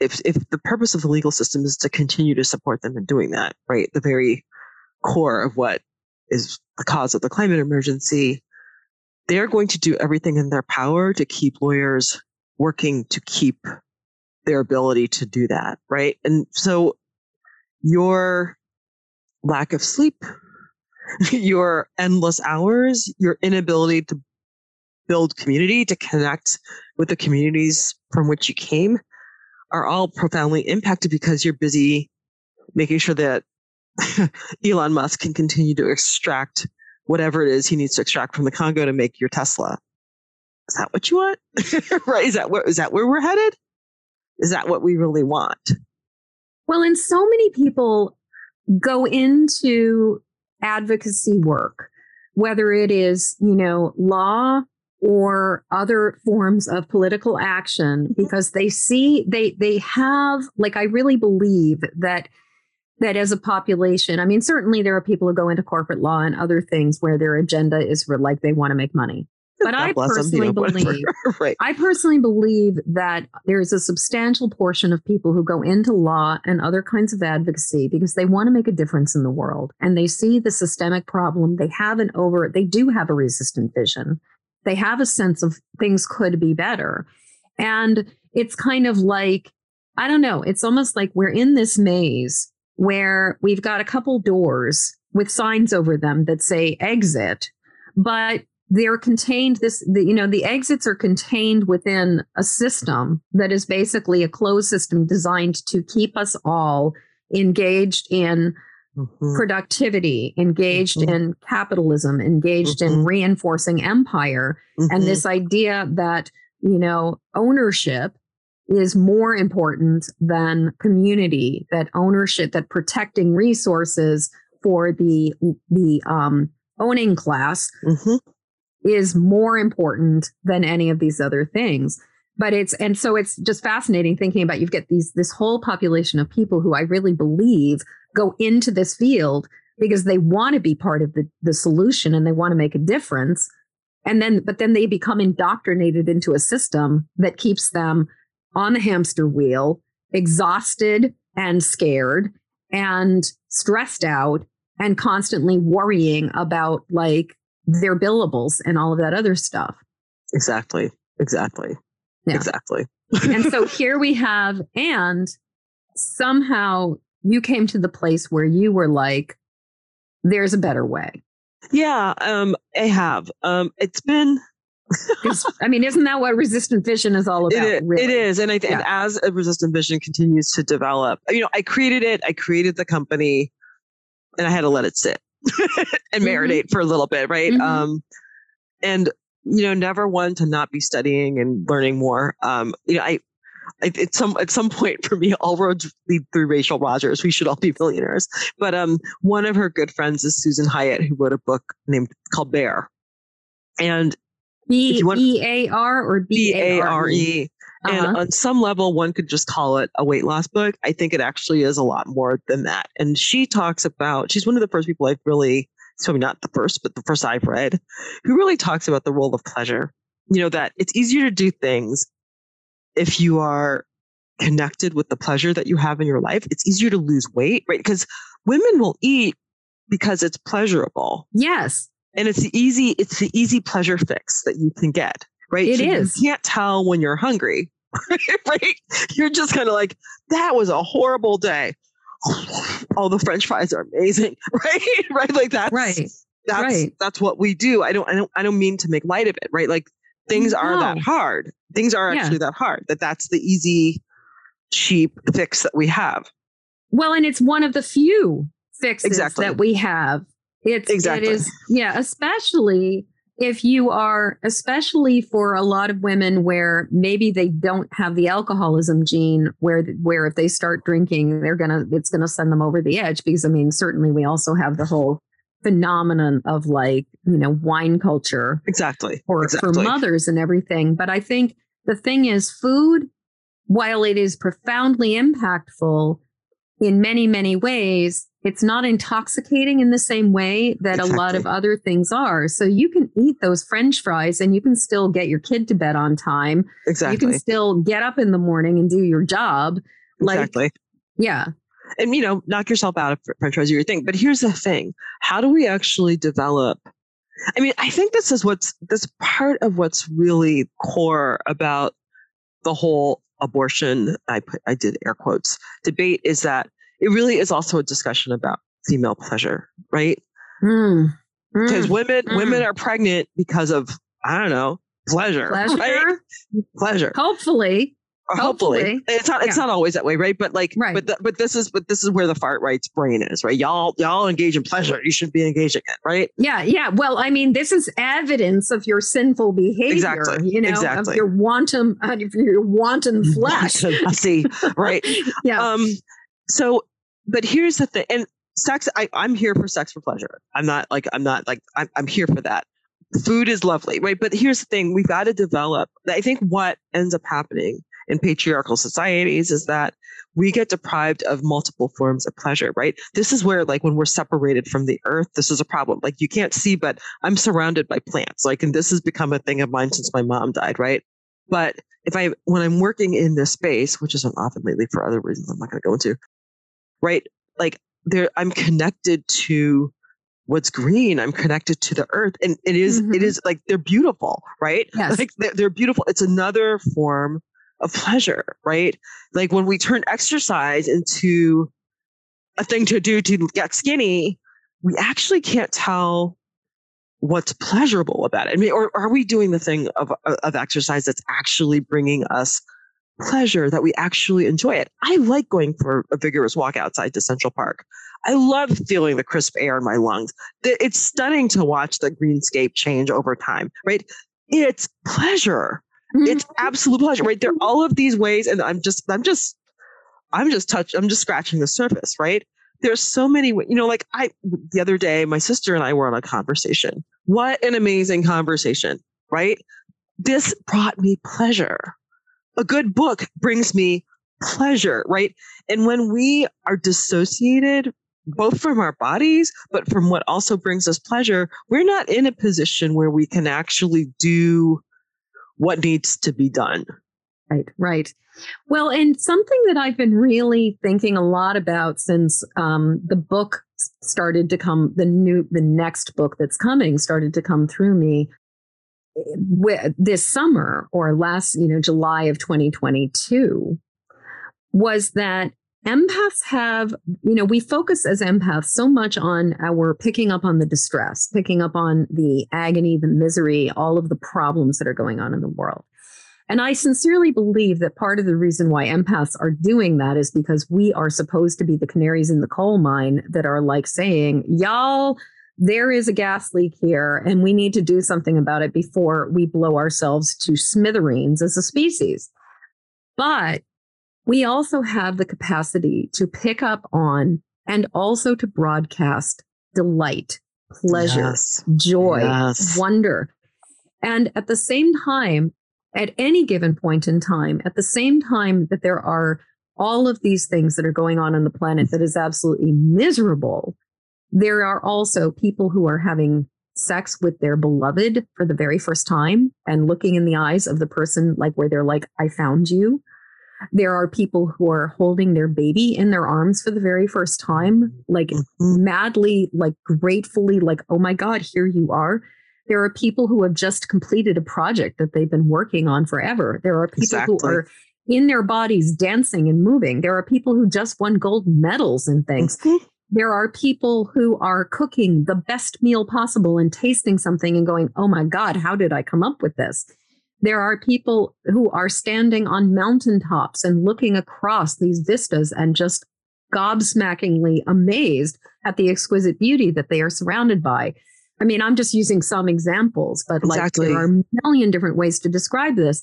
If the purpose of the legal system is to continue to support them in doing that, right? The very core of what is the cause of the climate emergency, they're going to do everything in their power to keep lawyers working to keep their ability to do that, right? And so your lack of sleep, your endless hours, your inability to build community, to connect with the communities from which you came, are all profoundly impacted because you're busy making sure that Elon Musk can continue to extract whatever it is he needs to extract from the Congo to make your Tesla. Is that what you want? Right? Is that where we're headed? Is that what we really want? Well, and so many people go into advocacy work, whether it is, you know, law or other forms of political action, because they see they have, like, I really believe that as a population, I mean, certainly there are people who go into corporate law and other things where their agenda is for, like, they want to make money. But I personally believe that there is a substantial portion of people who go into law and other kinds of advocacy because they want to make a difference in the world, and they see the systemic problem. They do have a resistant vision. They have a sense of things could be better. And it's kind of like, I don't know, it's almost like we're in this maze where we've got a couple doors with signs over them that say exit, but they're contained. The exits are contained within a system that is basically a closed system designed to keep us all engaged in productivity, engaged in capitalism, engaged in reinforcing empire. And this idea that, you know, ownership is more important than community, that ownership, that protecting resources for the owning class is more important than any of these other things. But it's just fascinating thinking about, you've got this whole population of people who I really believe go into this field because they want to be part of the solution and they want to make a difference. But then they become indoctrinated into a system that keeps them on the hamster wheel, exhausted and scared and stressed out and constantly worrying about, like, their billables and all of that other stuff. Exactly. Yeah. Exactly. And so here we have, and somehow you came to the place where you were like, there's a better way. Yeah, I have. It's been... I mean, isn't that what resistant vision is all about? It is. And I think as a resistant vision continues to develop, you know, I created the company, and I had to let it sit and marinate for a little bit, right? And, you know, never one to not be studying and learning more. You know, at some point for me, all roads lead through Rachel Rogers. We should all be billionaires. But one of her good friends is Susan Hyatt, who wrote a book called Bear. And B-E-A-R or B-A-R-E. And on some level, one could just call it a weight loss book. I think it actually is a lot more than that. And she talks about, she's one of the first people I've really, so not the first, but the first I've read, who really talks about the role of pleasure you know, that it's easier to do things if you are connected with the pleasure that you have in your life. It's easier to lose weight, right? Because women will eat because it's pleasurable. Yes. And it's the easy pleasure fix that you can get, right? It is. You can't tell when you're hungry, right? You're just kind of like, that was a horrible day. Oh, the French fries are amazing, right? Right? Like that's what we do. I don't mean to make light of it, right? Like things are that hard. Things are actually that hard. That's the easy, cheap fix that we have. Well, and it's one of the few fixes that we have. It is, especially if you are, especially for a lot of women where maybe they don't have the alcoholism gene, where if they start drinking, it's gonna send them over the edge. Because I mean, certainly we also have the whole phenomenon of like, you know, wine culture. Exactly. For mothers and everything. But I think the thing is, food, while it is profoundly impactful in many, many ways, it's not intoxicating in the same way that a lot of other things are. So you can eat those French fries and you can still get your kid to bed on time. Exactly. You can still get up in the morning and do your job. Exactly. Like, yeah. And, you know, knock yourself out of French fries or your thing. But here's the thing. How do we actually develop? I mean, I think this is this part of what's really core about the whole abortion, I did air quotes, debate, is that it really is also a discussion about female pleasure, right? Because women are pregnant because of, I don't know, pleasure, right? Pleasure. Hopefully. It's not always that way, right? But like, but this is where the far right's brain is, right? Y'all engage in pleasure. You shouldn't be engaging it, right? Yeah, yeah. Well, I mean, this is evidence of your sinful behavior, of your wanton flesh. I see, right? Yeah. So, but here's the thing, and sex. I'm here for sex for pleasure. I'm here for that. Food is lovely, right? But here's the thing: we've got to develop. I think what ends up happening in patriarchal societies is that we get deprived of multiple forms of pleasure, right? This is where, like, when we're separated from the earth, this is a problem. Like, you can't see, but I'm surrounded by plants. Like, and this has become a thing of mine since my mom died, right? But when I'm working in this space, which is often lately for other reasons I'm not going to go into, right? Like, I'm connected to what's green. I'm connected to the earth, and it is like, they're beautiful, right? Yes. Like they're beautiful. It's another form of pleasure, right? Like when we turn exercise into a thing to do to get skinny, we actually can't tell what's pleasurable about it. I mean, or are we doing the thing of exercise that's actually bringing us pleasure, that we actually enjoy it? I like going for a vigorous walk outside to Central Park. I love feeling the crisp air in my lungs. It's stunning to watch the greenscape change over time, right? It's pleasure. It's absolute pleasure, right? There are all of these ways, and I'm just scratching the surface, right? There's so many ways, you know, like the other day, my sister and I were on a conversation. What an amazing conversation, right? This brought me pleasure. A good book brings me pleasure, right? And when we are dissociated, both from our bodies, but from what also brings us pleasure, we're not in a position where we can actually do what needs to be done. Right. Well, and something that I've been really thinking a lot about since the book started to come, the next book that's coming started to come through me this summer, or last, you know, July of 2022, was that empaths have, you know, we focus as empaths so much on our picking up on the distress, picking up on the agony, the misery, all of the problems that are going on in the world. And I sincerely believe that part of the reason why empaths are doing that is because we are supposed to be the canaries in the coal mine that are like saying, y'all, there is a gas leak here and we need to do something about it before we blow ourselves to smithereens as a species. But we also have the capacity to pick up on and also to broadcast delight, pleasure, joy, wonder. And at the same time, at any given point in time, at the same time that there are all of these things that are going on the planet that is absolutely miserable, there are also people who are having sex with their beloved for the very first time and looking in the eyes of the person, like where they're like, I found you. There are people who are holding their baby in their arms for the very first time, like madly, like gratefully, like, oh my God, here you are. There are people who have just completed a project that they've been working on forever. There are people who are in their bodies dancing and moving. There are people who just won gold medals and things. There are people who are cooking the best meal possible and tasting something and going, oh my God, how did I come up with this? There are people who are standing on mountaintops and looking across these vistas and just gobsmackingly amazed at the exquisite beauty that they are surrounded by. I mean, I'm just using some examples, but like there are a million different ways to describe this.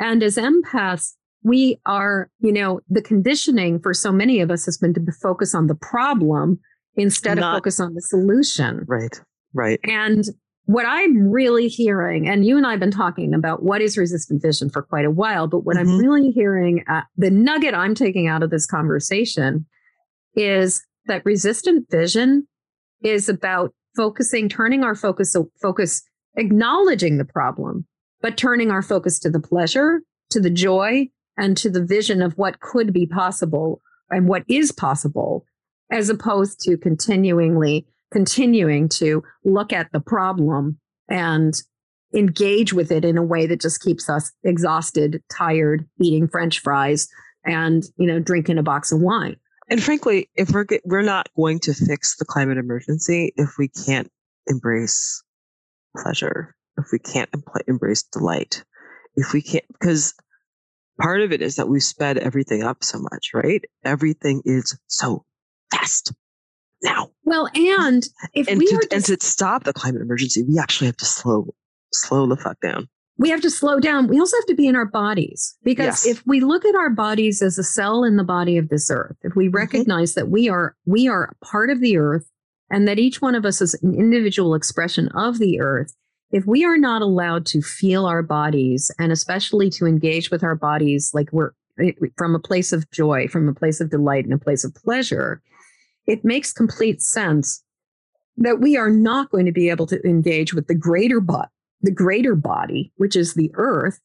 And as empaths, we are, you know, the conditioning for so many of us has been to focus on the problem instead of focus on the solution. Right, right. And what I'm really hearing, and you and I have been talking about what is resistant vision for quite a while, but what I'm really hearing, the nugget I'm taking out of this conversation is that resistant vision is about focusing, turning our focus, acknowledging the problem, but turning our focus to the pleasure, to the joy, and to the vision of what could be possible and what is possible, as opposed to continuing to look at the problem and engage with it in a way that just keeps us exhausted, tired, eating French fries and, you know, drinking a box of wine. And frankly, if we're not going to fix the climate emergency, if we can't embrace pleasure, if we can't embrace delight, if we can't, because part of it is that we've sped everything up so much, right? Everything is so fast now. Well, and to stop the climate emergency, we actually have to slow the fuck down. We have to slow down. We also have to be in our bodies, because if we look at our bodies as a cell in the body of this earth, if we recognize that we are part of the earth and that each one of us is an individual expression of the earth, if we are not allowed to feel our bodies and especially to engage with our bodies, like we're from a place of joy, from a place of delight and a place of pleasure, it makes complete sense that we are not going to be able to engage with the greater body, which is the earth,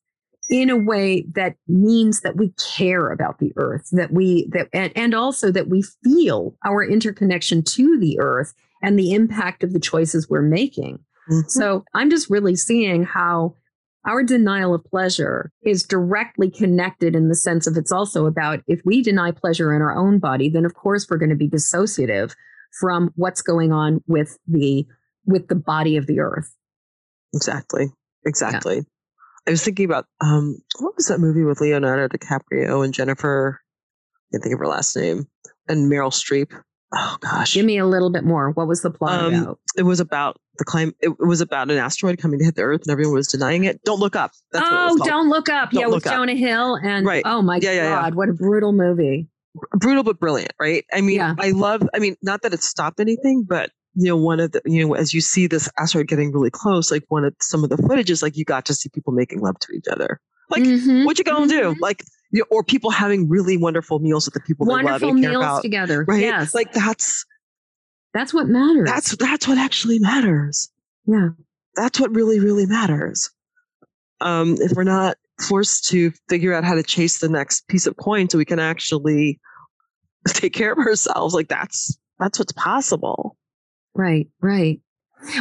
in a way that means that we care about the earth, and also that we feel our interconnection to the earth and the impact of the choices we're making. So I'm just really seeing how our denial of pleasure is directly connected, in the sense of it's also about, if we deny pleasure in our own body, then of course we're going to be dissociative from what's going on with the body of the earth. Exactly. Yeah. I was thinking about what was that movie with Leonardo DiCaprio and Jennifer? I can't think of her last name, and Meryl Streep. Oh gosh, give me a little bit more. What was the plot about? It was about the climate. It was about an asteroid coming to hit the Earth, and everyone was denying it. Don't Look Up. That's what it was called. Don't Look Up. Don't Look Up. Jonah Hill, and oh my God, what a brutal movie. Brutal but brilliant, right? I mean, not that it stopped anything, but. You know, as you see this asteroid getting really close, like some of the footage is like, you got to see people making love to each other. Like, what you gonna do? Like, you know, or people having really wonderful meals with the people they love and care about together, right? Yes. Like that's what matters. That's what actually matters. Yeah, that's what really, really matters. If we're not forced to figure out how to chase the next piece of coin, so we can actually take care of ourselves, like that's what's possible. Right.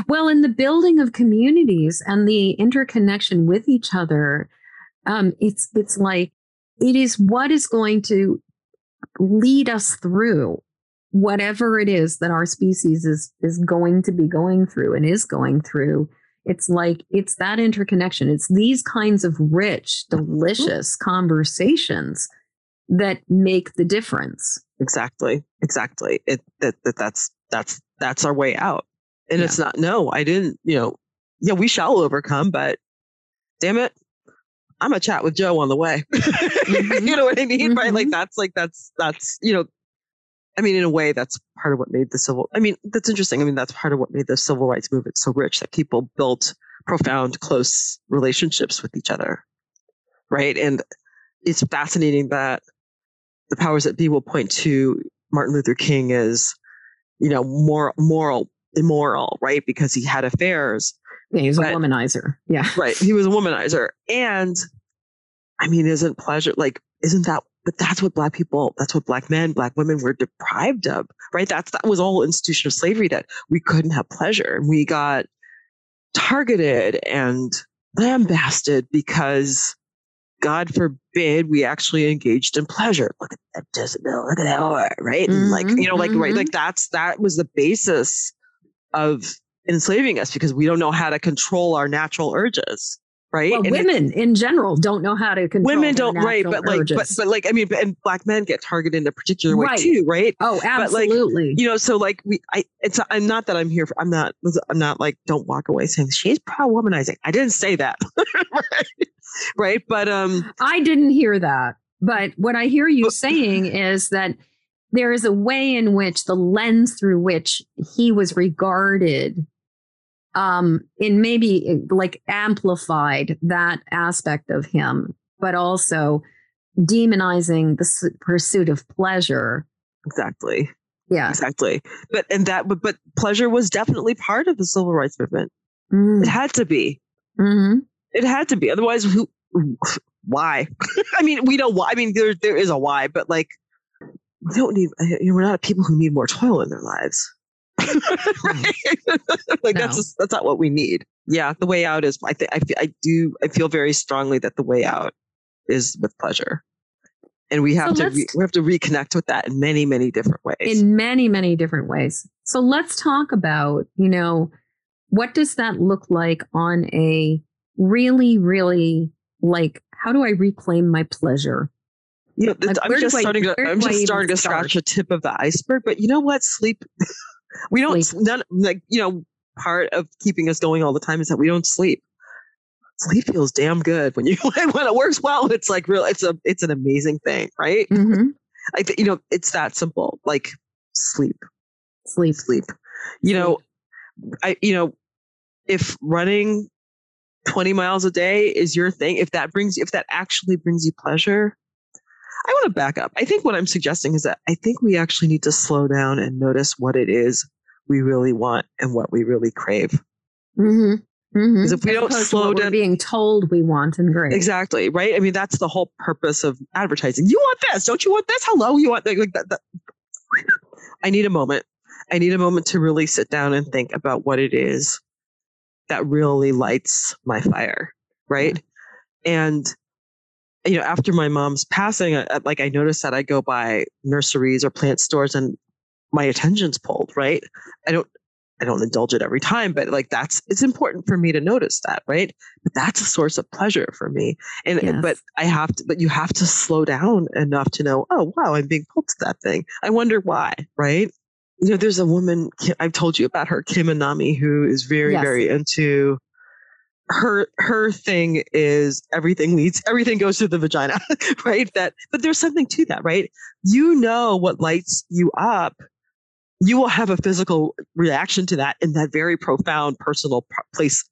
Well, in the building of communities and the interconnection with each other, it's like, it is what is going to lead us through whatever it is that our species is going to be going through and is going through. It's like, it's that interconnection. It's these kinds of rich, delicious conversations that make the difference. Exactly. That's our way out. And It's not, we shall overcome, but damn it, I'm a chat with Joe on the way. You know what I mean? Right? Like that's part of what made the that's interesting. I mean, that's part of what made the civil rights movement so rich, that people built profound, close relationships with each other. Right. And it's fascinating that the powers that be will point to Martin Luther King as, you know, moral immoral, right? Because he had affairs. Yeah, he was a womanizer. Yeah. Right. He was a womanizer. And I mean, isn't pleasure like, isn't that, but that's what Black people, that's what Black men, Black women were deprived of, right? That was all institution of slavery, that we couldn't have pleasure. We got targeted and lambasted because, God forbid, we actually engaged in pleasure. Look at that disability, look at that horror, right? Mm-hmm, and like, you know, like, mm-hmm. right, like that was the basis of enslaving us, because we don't know how to control our natural urges, right? Well, and women in general don't know how to control women don't, their natural right? But urges. Like, but like, I mean, and Black men get targeted in a particular way too, right? Oh, absolutely. But like, you know, so like I'm not that I'm here for, I'm not like, don't walk away saying she's pro-womanizing. I didn't say that. Right. But I didn't hear that. But what I hear you saying is that there is a way in which the lens through which he was regarded in maybe like amplified that aspect of him, but also demonizing the pursuit of pleasure. Exactly. Yeah, exactly. But pleasure was definitely part of the civil rights movement. Mm. It had to be. Mm-hmm. It had to be. Otherwise, why? I mean, we don't. I mean, there is a why, but like, we don't need. You know, we're not a people who need more toil in their lives. Right? Like no. That's not what we need. Yeah, the way out is. I feel very strongly that the way out is with pleasure, and we have to reconnect with that in many, many different ways. In many, many different ways. So let's talk about, you know, what does that look like on a really, really, like, how do I reclaim my pleasure? You know, like, I'm just starting to scratch the tip of the iceberg. But you know what? Sleep. We don't. Sleep. None. Like, you know, part of keeping us going all the time is that we don't sleep. Sleep feels damn good when it works well. It's like real. It's an amazing thing, right? Mm-hmm. Like, you know, it's that simple. Like sleep. You know, if running 20 miles a day is your thing, if that actually brings you pleasure, I want to back up. I think what I'm suggesting is that I think we actually need to slow down and notice what it is we really want and what we really crave. Mm-hmm. Mm-hmm. Because if we don't slow down, we're being told we want and crave. Exactly. Right. I mean, that's the whole purpose of advertising. You want this. Don't you want this? Hello. You want like that. I need a moment. I need a moment to really sit down and think about what it is that really lights my fire, right? Yeah. And you know, after my mom's passing, I noticed that I go by nurseries or plant stores and my attention's pulled, right? I don't indulge it every time, but like it's important for me to notice that, right? But that's a source of pleasure for me. And yes. But you have to slow down enough to know, oh wow, I'm being pulled to that thing. I wonder why, right? You know, there's a woman, I've told you about her, Kim Anami, who is very, yes. very into her thing is everything goes through the vagina, right? But there's something to that, right? You know what lights you up. You will have a physical reaction to that in that very profound personal place,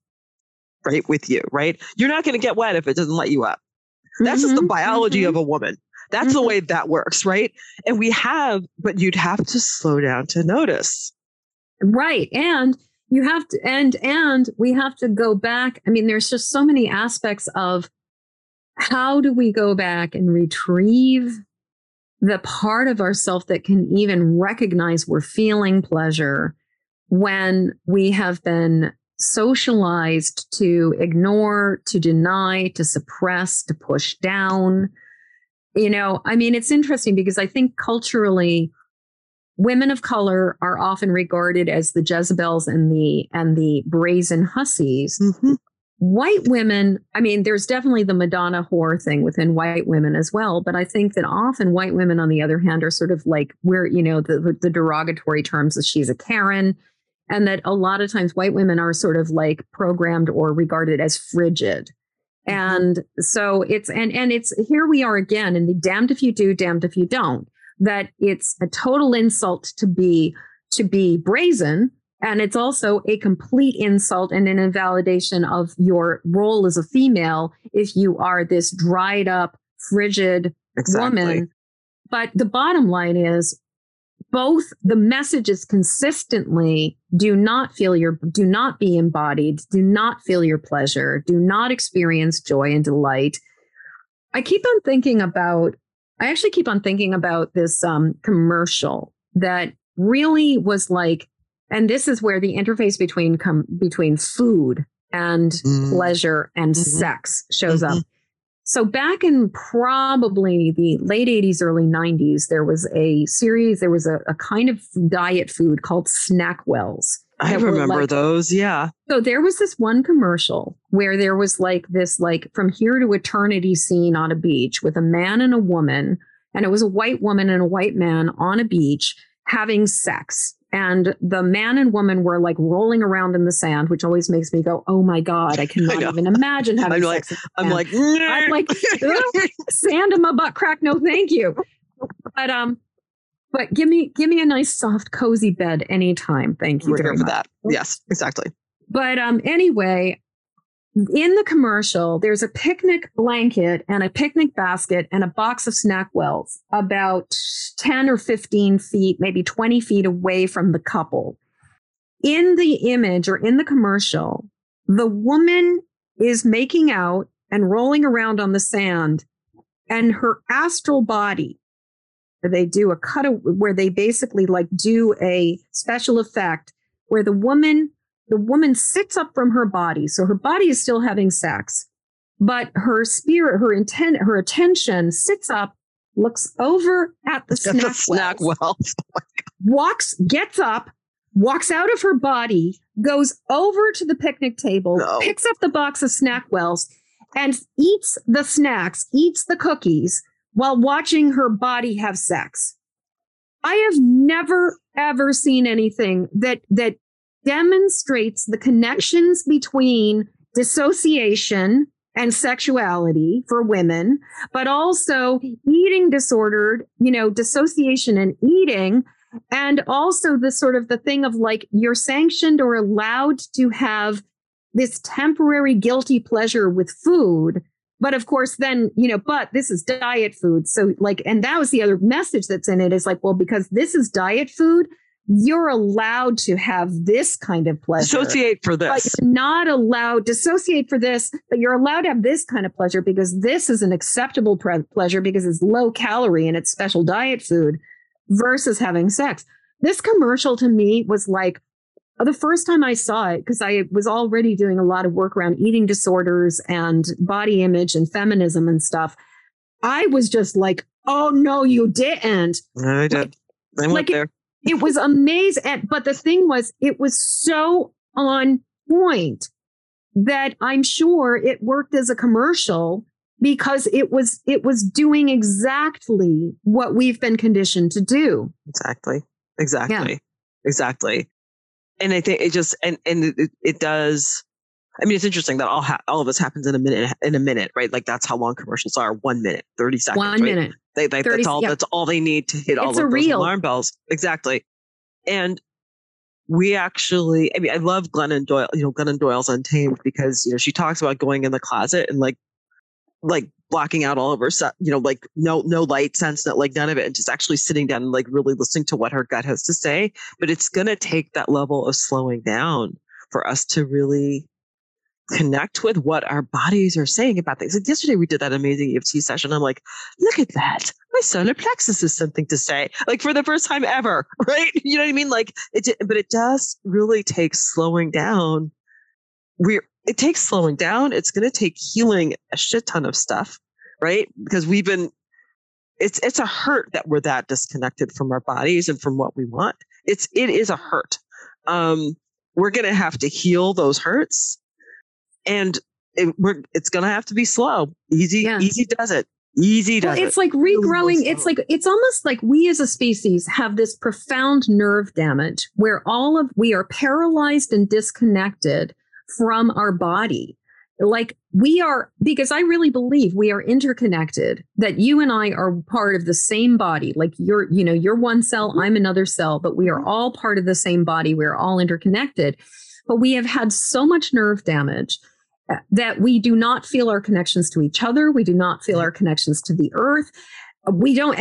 right? With you, right? You're not going to get wet if it doesn't light you up. That's mm-hmm, just the biology mm-hmm. of a woman. That's mm-hmm. the way that works, right? And but you'd have to slow down to notice. Right. And you have to, and we have to go back. I mean, there's just so many aspects of how do we go back and retrieve the part of ourselves that can even recognize we're feeling pleasure when we have been socialized to ignore, to deny, to suppress, to push down. You know, I mean, it's interesting because I think culturally, women of color are often regarded as the Jezebels and the brazen hussies. Mm-hmm. White women, I mean, there's definitely the Madonna whore thing within white women as well. But I think that often white women, on the other hand, are sort of like where, you know, the derogatory terms is she's a Karen. And that a lot of times white women are sort of like programmed or regarded as frigid. And so it's and it's here we are again in the damned if you do, damned if you don't, that it's a total insult to be brazen. And it's also a complete insult and an invalidation of your role as a female if you are this dried up, frigid woman. But the bottom line is both the messages consistently do not be embodied, do not feel your pleasure, do not experience joy and delight. I actually keep on thinking about this commercial that really was like, and this is where the interface between food and pleasure and sex shows up. So back in probably the late 80s, early 90s, there was a kind of diet food called Snackwells. I remember those. Yeah. So there was this one commercial where there was this from here to eternity scene on a beach with a man and a woman. And it was a white woman and a white man on a beach having sex. And the man and woman were like rolling around in the sand, which always makes me go, "Oh my God, I cannot even imagine having sex." I'm like, sand in my butt crack, no, thank you. But give me a nice, soft, cozy bed anytime. Thank you. We're here for that. Yes, exactly. But anyway, in the commercial, there's a picnic blanket and a picnic basket and a box of Snackwells about 10 or 15 feet, maybe 20 feet away from the couple. In the image or in the commercial, the woman is making out and rolling around on the sand, and her astral body, they do a cut where they basically do a special effect where the woman sits up from her body. So her body is still having sex, but her spirit, her attention sits up, looks over at the Snackwells, gets up, walks out of her body, goes over to the picnic table, picks up the box of Snackwells and eats the cookies while watching her body have sex. I have never, ever seen anything that demonstrates the connections between dissociation and sexuality for women, but also eating disordered, dissociation and eating, and also the sort of the thing of you're sanctioned or allowed to have this temporary guilty pleasure with food. But of course, then, but this is diet food. So and that was the other message that's in it is because this is diet food, you're allowed to have this kind of pleasure. Dissociate for this. But you're not allowed to dissociate for this, but you're allowed to have this kind of pleasure because this is an acceptable pleasure because it's low calorie and it's special diet food versus having sex. This commercial to me was the first time I saw it, because I was already doing a lot of work around eating disorders and body image and feminism and stuff. I was just like, oh, no, you didn't. I did. I went there. It was amazing. But the thing was, it was so on point that I'm sure it worked as a commercial because it was doing exactly what we've been conditioned to do. Exactly. Yeah. Exactly. And I think it just, and it does. I mean, it's interesting that all of this happens in a minute, right? That's how long commercials are. 1 minute, 30 seconds. 1 minute. That's all they need to hit all of those alarm bells. Exactly. And we actually, I love Glennon Doyle, Glennon Doyle's Untamed, because, she talks about going in the closet and like blocking out all of her, no light sense, not none of it. And just actually sitting down and really listening to what her gut has to say. But it's going to take that level of slowing down for us to really connect with what our bodies are saying about things. Like yesterday we did that amazing EFT session. I'm like, look at that. My solar plexus has something to say, for the first time ever, right? You know what I mean? But it does really take slowing down. It takes slowing down. It's going to take healing a shit ton of stuff, right? Because it's a hurt that we're that disconnected from our bodies and from what we want. It is a hurt. We're going to have to heal those hurts. And it's going to have to be slow. Easy does it. It's like regrowing. It's almost like we as a species have this profound nerve damage where we are paralyzed and disconnected from our body. Because I really believe we are interconnected, that you and I are part of the same body. You're one cell, I'm another cell, but we are all part of the same body. We're all interconnected, but we have had so much nerve damage that we do not feel our connections to each other. We do not feel our connections to the earth. We don't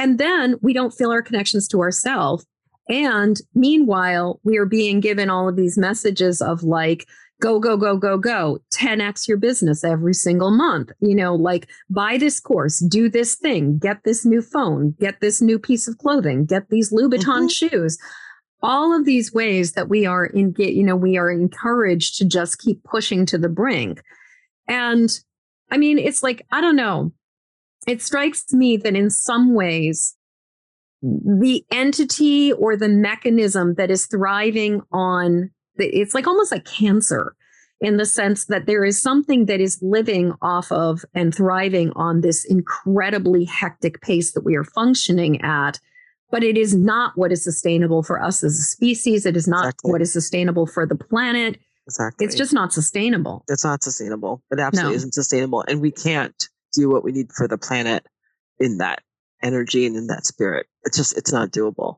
feel our connections to ourselves. And meanwhile, we are being given all of these messages of like, go, go, go, go, go, 10x your business every single month. You know, like buy this course, do this thing, get this new phone, get this new piece of clothing, get these Louboutin shoes. All of these ways that we are we are encouraged to just keep pushing to the brink. And I mean, it's like, I don't know. It strikes me that in some ways, the entity or the mechanism that is thriving on, it's like almost like cancer in the sense that there is something that is living off of and thriving on this incredibly hectic pace that we are functioning at. But it is not what is sustainable for us as a species. It is not what is sustainable for the planet. Exactly. It's just not sustainable. It's not sustainable. It absolutely isn't sustainable. And we can't do what we need for the planet in that energy and in that spirit. It's just, it's not doable.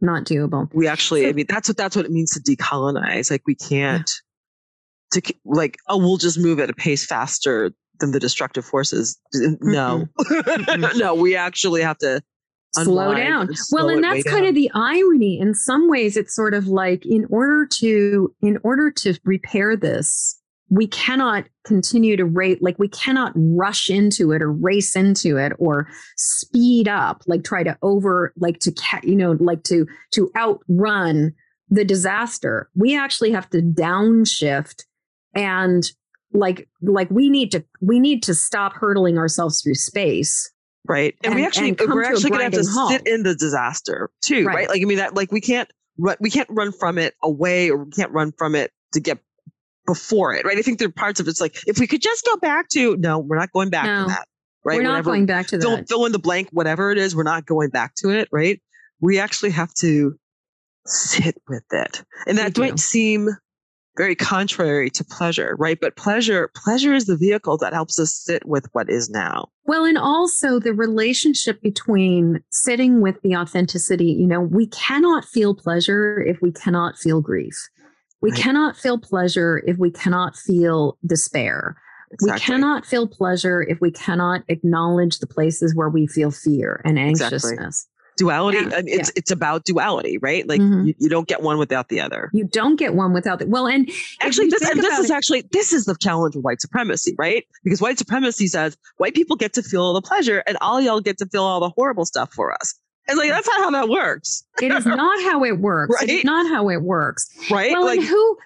Not doable. We actually, I mean, that's what it means to decolonize. Like we can't, we'll just move at a pace faster than the destructive forces. No, no, we actually have to slow down. Well, and that's kind of the irony. In some ways, it's sort of like, in order to repair this, we cannot continue to rate, like we cannot rush into it or race into it or speed up, like try to to outrun the disaster. We actually have to downshift and like we need to stop hurtling ourselves through space. Right. And we're actually going to have to sit in the disaster too. Right. Like, I mean, that like we can't run from it away, or we can't run from it to get before it, right? I think there are parts of it's like, if we could just go back to, no, we're not going back to that, right? We're not going back to that. Fill in the blank, whatever it is, we're not going back to it, right? We actually have to sit with it. And that might seem very contrary to pleasure, right? But pleasure is the vehicle that helps us sit with what is now. Well, and also the relationship between sitting with the authenticity, you know, we cannot feel pleasure if we cannot feel grief. We cannot feel pleasure if we cannot feel despair. Exactly. We cannot feel pleasure if we cannot acknowledge the places where we feel fear and anxiousness. Exactly. Duality. Yeah. I mean, it's about duality, right? Like you don't get one without the other. You don't get one without the well. And actually, this is the challenge with white supremacy, right? Because white supremacy says white people get to feel all the pleasure and all y'all get to feel all the horrible stuff for us. It's like, that's not how that works. It is not how it works. Right? It's not how it works. Right. Well, like, and who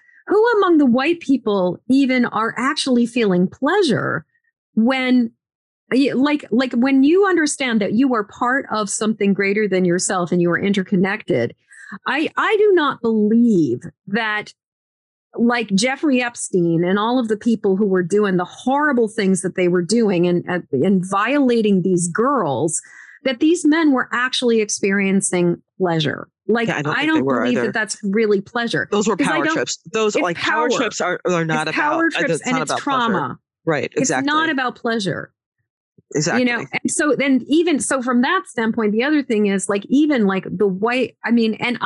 among the white people even are actually feeling pleasure when like when you understand that you are part of something greater than yourself and you are interconnected? I do not believe that like Jeffrey Epstein and all of the people who were doing the horrible things that they were doing and violating these girls, that these men were actually experiencing pleasure. Like, yeah, I don't believe either. That's really pleasure. Those were power trips. Those like power trips are not about power trips, it's and it's trauma. Pleasure. Right. Exactly. It's not about pleasure. Exactly. You know, and so then even so from that standpoint, the other thing is like, even like the white, I mean, and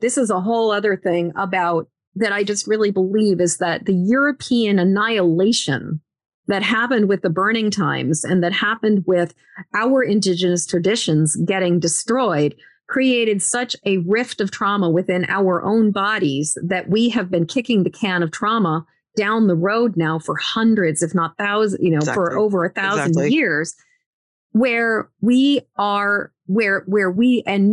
this is a whole other thing about that. I just really believe is that the European annihilation that happened with the burning times and that happened with our indigenous traditions getting destroyed created such a rift of trauma within our own bodies that we have been kicking the can of trauma down the road now for hundreds, if not thousands, you know, for over 1,000 years, and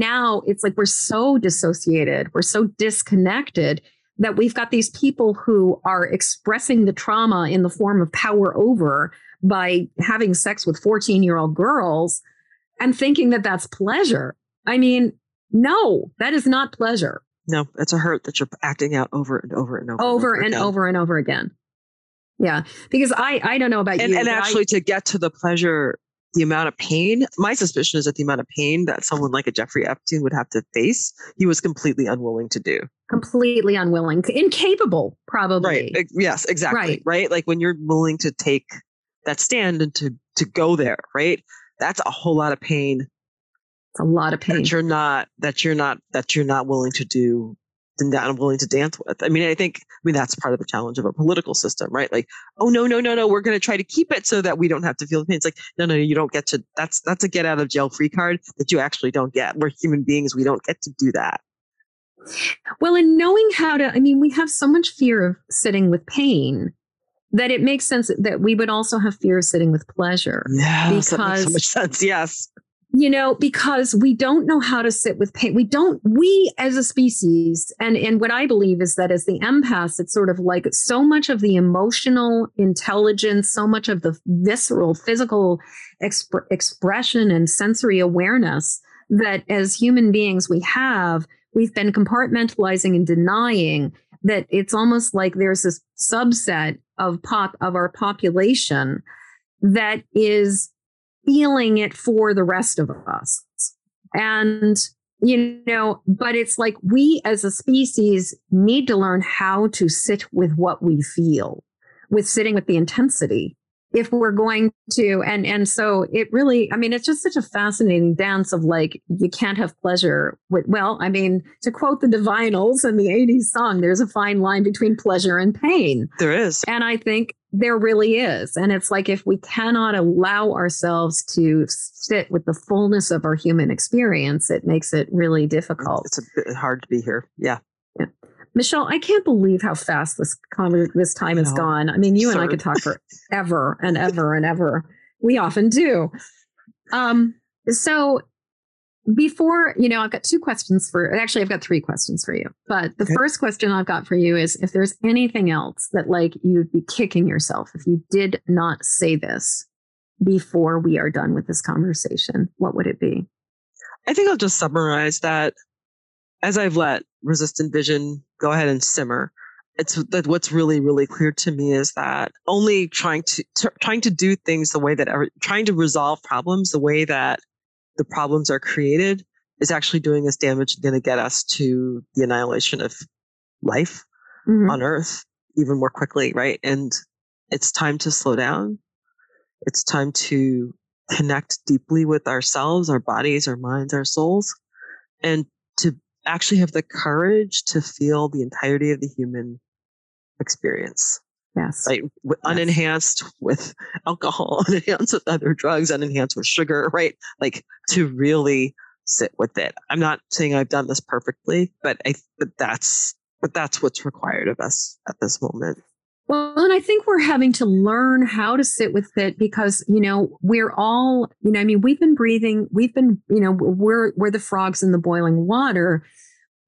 now it's like, we're so dissociated, we're so disconnected that we've got these people who are expressing the trauma in the form of power over by having sex with 14-year-old girls and thinking that that's pleasure. I mean, no, that is not pleasure. No, it's a hurt that you're acting out over and over and over. Over and over again. Yeah, because I don't know about you. And actually to get to the pleasure, the amount of pain, my suspicion is that the amount of pain that someone like a Jeffrey Epstein would have to face, he was completely unwilling to do. Completely unwilling. Incapable, probably. Right. Yes, exactly. Right. Like when you're willing to take that stand and to go there, right? That's a whole lot of pain. It's a lot of pain. That you're not willing to do than that I'm willing to dance with. I mean, that's part of the challenge of our political system, right? Like, oh, no, we're going to try to keep it so that we don't have to feel the pain. It's like, no, you don't get to, that's a get out of jail free card that you actually don't get. We're human beings. We don't get to do that. Well, and knowing how to, I mean, we have so much fear of sitting with pain that it makes sense that we would also have fear of sitting with pleasure. Yeah, because that makes so much sense. Yes. You know, because we don't know how to sit with pain. We as a species, and what I believe is that as the empaths, it's sort of like so much of the emotional intelligence, so much of the visceral, physical expression and sensory awareness that as human beings we've been compartmentalizing and denying, that it's almost like there's this subset of our population that is feeling it for the rest of us. And, you know, but it's like we as a species need to learn how to sit with what we feel, with sitting with the intensity, if we're going to. And so it really, I mean, it's just such a fascinating dance of like, you can't have pleasure with, well, I mean, to quote the Divinals in the 80s song, there's a fine line between pleasure and pain. There is. And I think there really is. And it's like, if we cannot allow ourselves to sit with the fullness of our human experience, it makes it really difficult. It's a bit hard to be here. Yeah. Michelle, I can't believe how fast this time has gone. I mean, you and I could talk forever and ever and ever. We often do. So before, you know, I've got three questions for you. But the first question I've got for you is if there's anything else that like you'd be kicking yourself if you did not say this before we are done with this conversation, what would it be? I think I'll just summarize that as I've let resistant vision go ahead and simmer. It's that what's really, really clear to me is that only trying to do things the way that trying to resolve problems the way that the problems are created is actually doing us damage and going to get us to the annihilation of life on Earth even more quickly, right? And it's time to slow down. It's time to connect deeply with ourselves, our bodies, our minds, our souls, and to actually have the courage to feel the entirety of the human experience. Yes. Right. Yes. Unenhanced with alcohol, unenhanced with other drugs, unenhanced with sugar, right? Like to really sit with it. I'm not saying I've done this perfectly, but that's what's required of us at this moment. Well, and I think we're having to learn how to sit with it because, you know, we're all, you know, I mean, we've been breathing, you know, we're the frogs in the boiling water.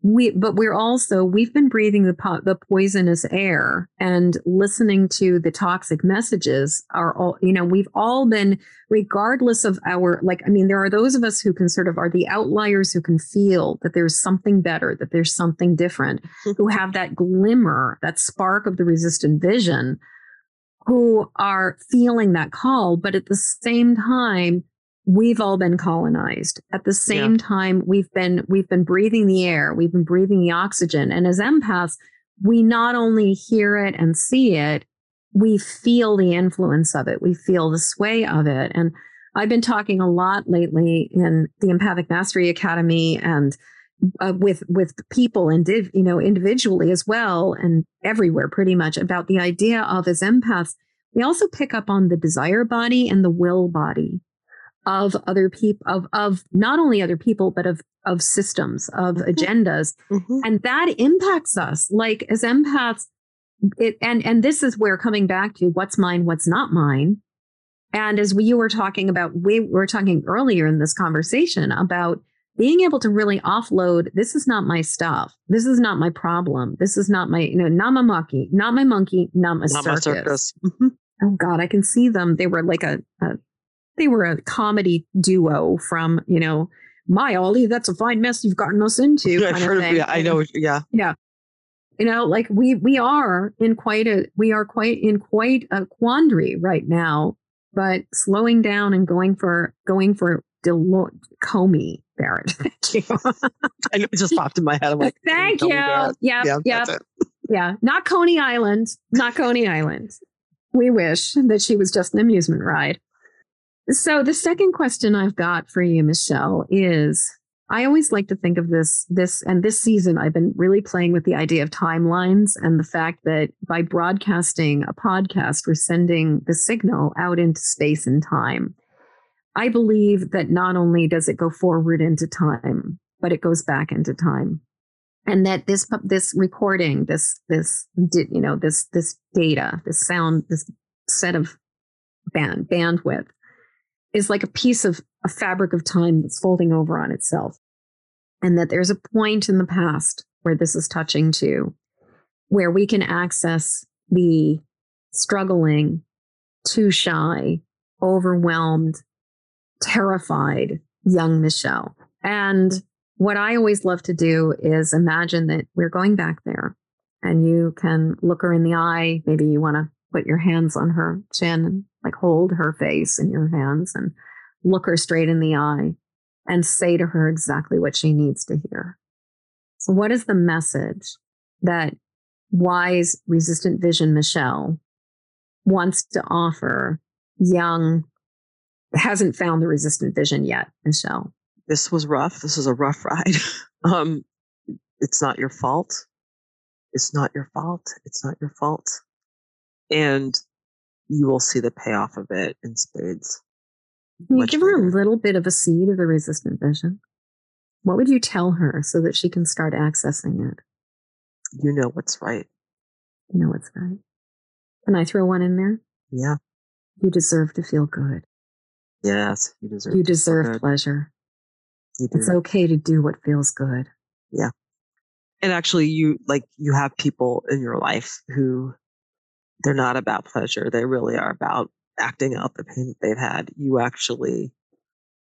We've been breathing the poisonous air and listening to the toxic messages are all, you know, we've all been, regardless of our, like, I mean, there are those of us who can sort of are the outliers who can feel that there's something better, that there's something different, who have that glimmer, that spark of the resistant vision, who are feeling that call. But at the same time, we've all been colonized. At the same time, we've been breathing the air, we've been breathing the oxygen. And as empaths, we not only hear it and see it, we feel the influence of it. We feel the sway of it. And I've been talking a lot lately in the Empathic Mastery Academy and with people and you know, individually as well and everywhere pretty much about the idea of as empaths, we also pick up on the desire body and the will body of other people, of not only other people, but of systems, of agendas. And that impacts us. Like as empaths, and this is where coming back to what's mine, what's not mine. And as you were talking about, we were talking earlier in this conversation about being able to really offload, this is not my stuff. This is not my problem. This is not my, you know, not my monkey, not my monkey, not my circus. Oh God, I can see them. They were like they were a comedy duo from, you know, my Ollie, that's a fine mess you've gotten us into. Yeah, kind of thing. I know. Yeah. Yeah. You know, like we are quite in a quandary right now, but slowing down and going for Comey Barrett. Thank you. I know, it just popped in my head. I'm like, thank you. Yep. Yeah. Not Coney Island. We wish that she was just an amusement ride. So the second question I've got for you, Michelle, is I always like to think of this season, I've been really playing with the idea of timelines and the fact that by broadcasting a podcast, we're sending the signal out into space and time. I believe that not only does it go forward into time, but it goes back into time. And that this recording, this data, this sound, this set of bandwidth is like a piece of a fabric of time that's folding over on itself. And that there's a point in the past where this is touching to, where we can access the struggling, too shy, overwhelmed, terrified young Michelle. And what I always love to do is imagine that we're going back there and you can look her in the eye. Maybe you want to put your hands on her chin and like hold her face in your hands and look her straight in the eye and say to her exactly what she needs to hear. So what is the message that wise, resistant vision Michelle wants to offer young, hasn't found the resistant vision yet, Michelle? This was rough. This was a rough ride. It's not your fault. It's not your fault. It's not your fault. And you will see the payoff of it in spades. Can you give her a little bit of a seed of the resistant vision? What would you tell her so that she can start accessing it? You know what's right. You know what's right. Can I throw one in there? Yeah. You deserve to feel good. Yes, you deserve. You deserve pleasure. You do. It's okay to do what feels good. Yeah. And actually, you have people in your life who they're not about pleasure. They really are about acting out the pain that they've had. You actually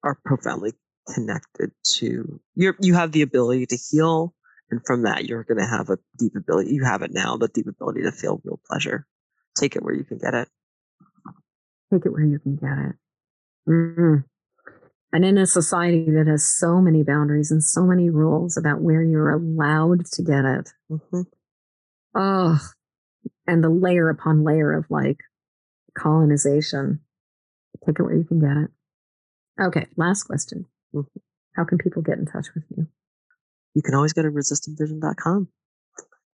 are profoundly connected to you have the ability to heal. And from that, you're going to have a deep ability. You have it now, the deep ability to feel real pleasure. Take it where you can get it. Take it where you can get it. Mm-hmm. And in a society that has so many boundaries and so many rules about where you're allowed to get it. Mm-hmm. Oh, and the layer upon layer of like colonization. Take it where you can get it. Okay, last question. Mm-hmm. How can people get in touch with you? You can always go to resistantvision.com.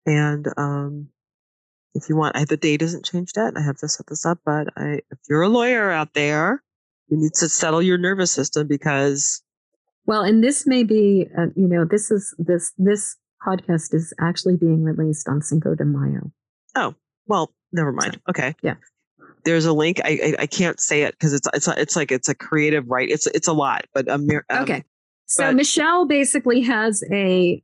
And if you want, the date isn't changed yet. I have to set this up, but if you're a lawyer out there, you need to settle your nervous system because. Well, and this may be, this podcast is actually being released on Cinco de Mayo. Oh, well, never mind. Okay. Yeah. There's a link. I can't say it because it's a creative right. It's a lot, but okay. So Michelle basically has a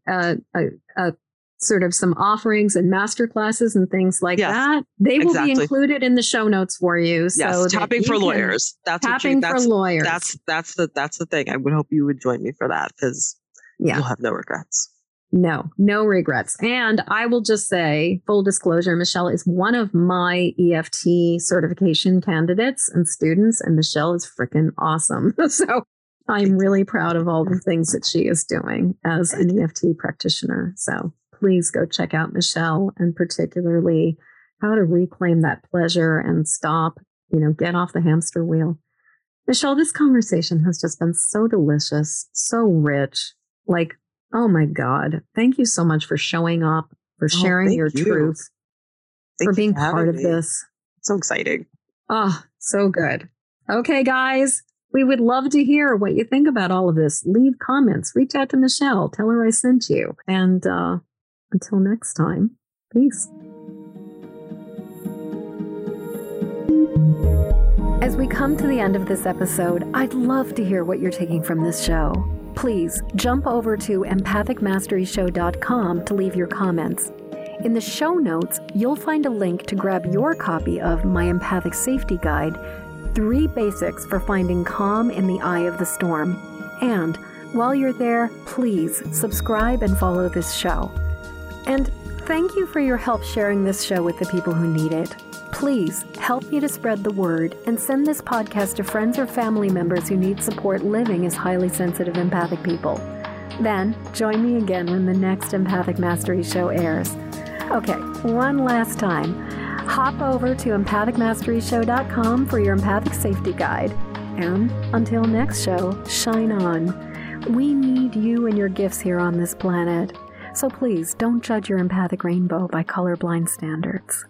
sort of some offerings and masterclasses and things like that. They will be included in the show notes for you. So yes, tapping for lawyers. That's tapping for lawyers. That's the thing. I would hope you would join me for that because you'll have no regrets. No regrets. And I will just say, full disclosure, Michelle is one of my EFT certification candidates and students, and Michelle is freaking awesome. So I'm really proud of all the things that she is doing as an EFT practitioner. So please go check out Michelle, and particularly how to reclaim that pleasure and stop, get off the hamster wheel. Michelle, this conversation has just been so delicious, so rich, like, oh my God. Thank you so much for showing up, for sharing your truth, for being part of this. So exciting. Oh, so good. Okay, guys, we would love to hear what you think about all of this. Leave comments, reach out to Michelle, tell her I sent you. And until next time, peace. As we come to the end of this episode, I'd love to hear what you're taking from this show. Please jump over to EmpathicMasteryShow.com to leave your comments. In the show notes, you'll find a link to grab your copy of My Empathic Safety Guide, 3 Basics for Finding Calm in the Eye of the Storm. And while you're there, please subscribe and follow this show. And thank you for your help sharing this show with the people who need it. Please help me to spread the word and send this podcast to friends or family members who need support living as highly sensitive empathic people. Then join me again when the next Empathic Mastery Show airs. Okay, one last time. Hop over to empathicmasteryshow.com for your empathic safety guide. And until next show, shine on. We need you and your gifts here on this planet. So please, don't judge your empathic rainbow by colorblind standards.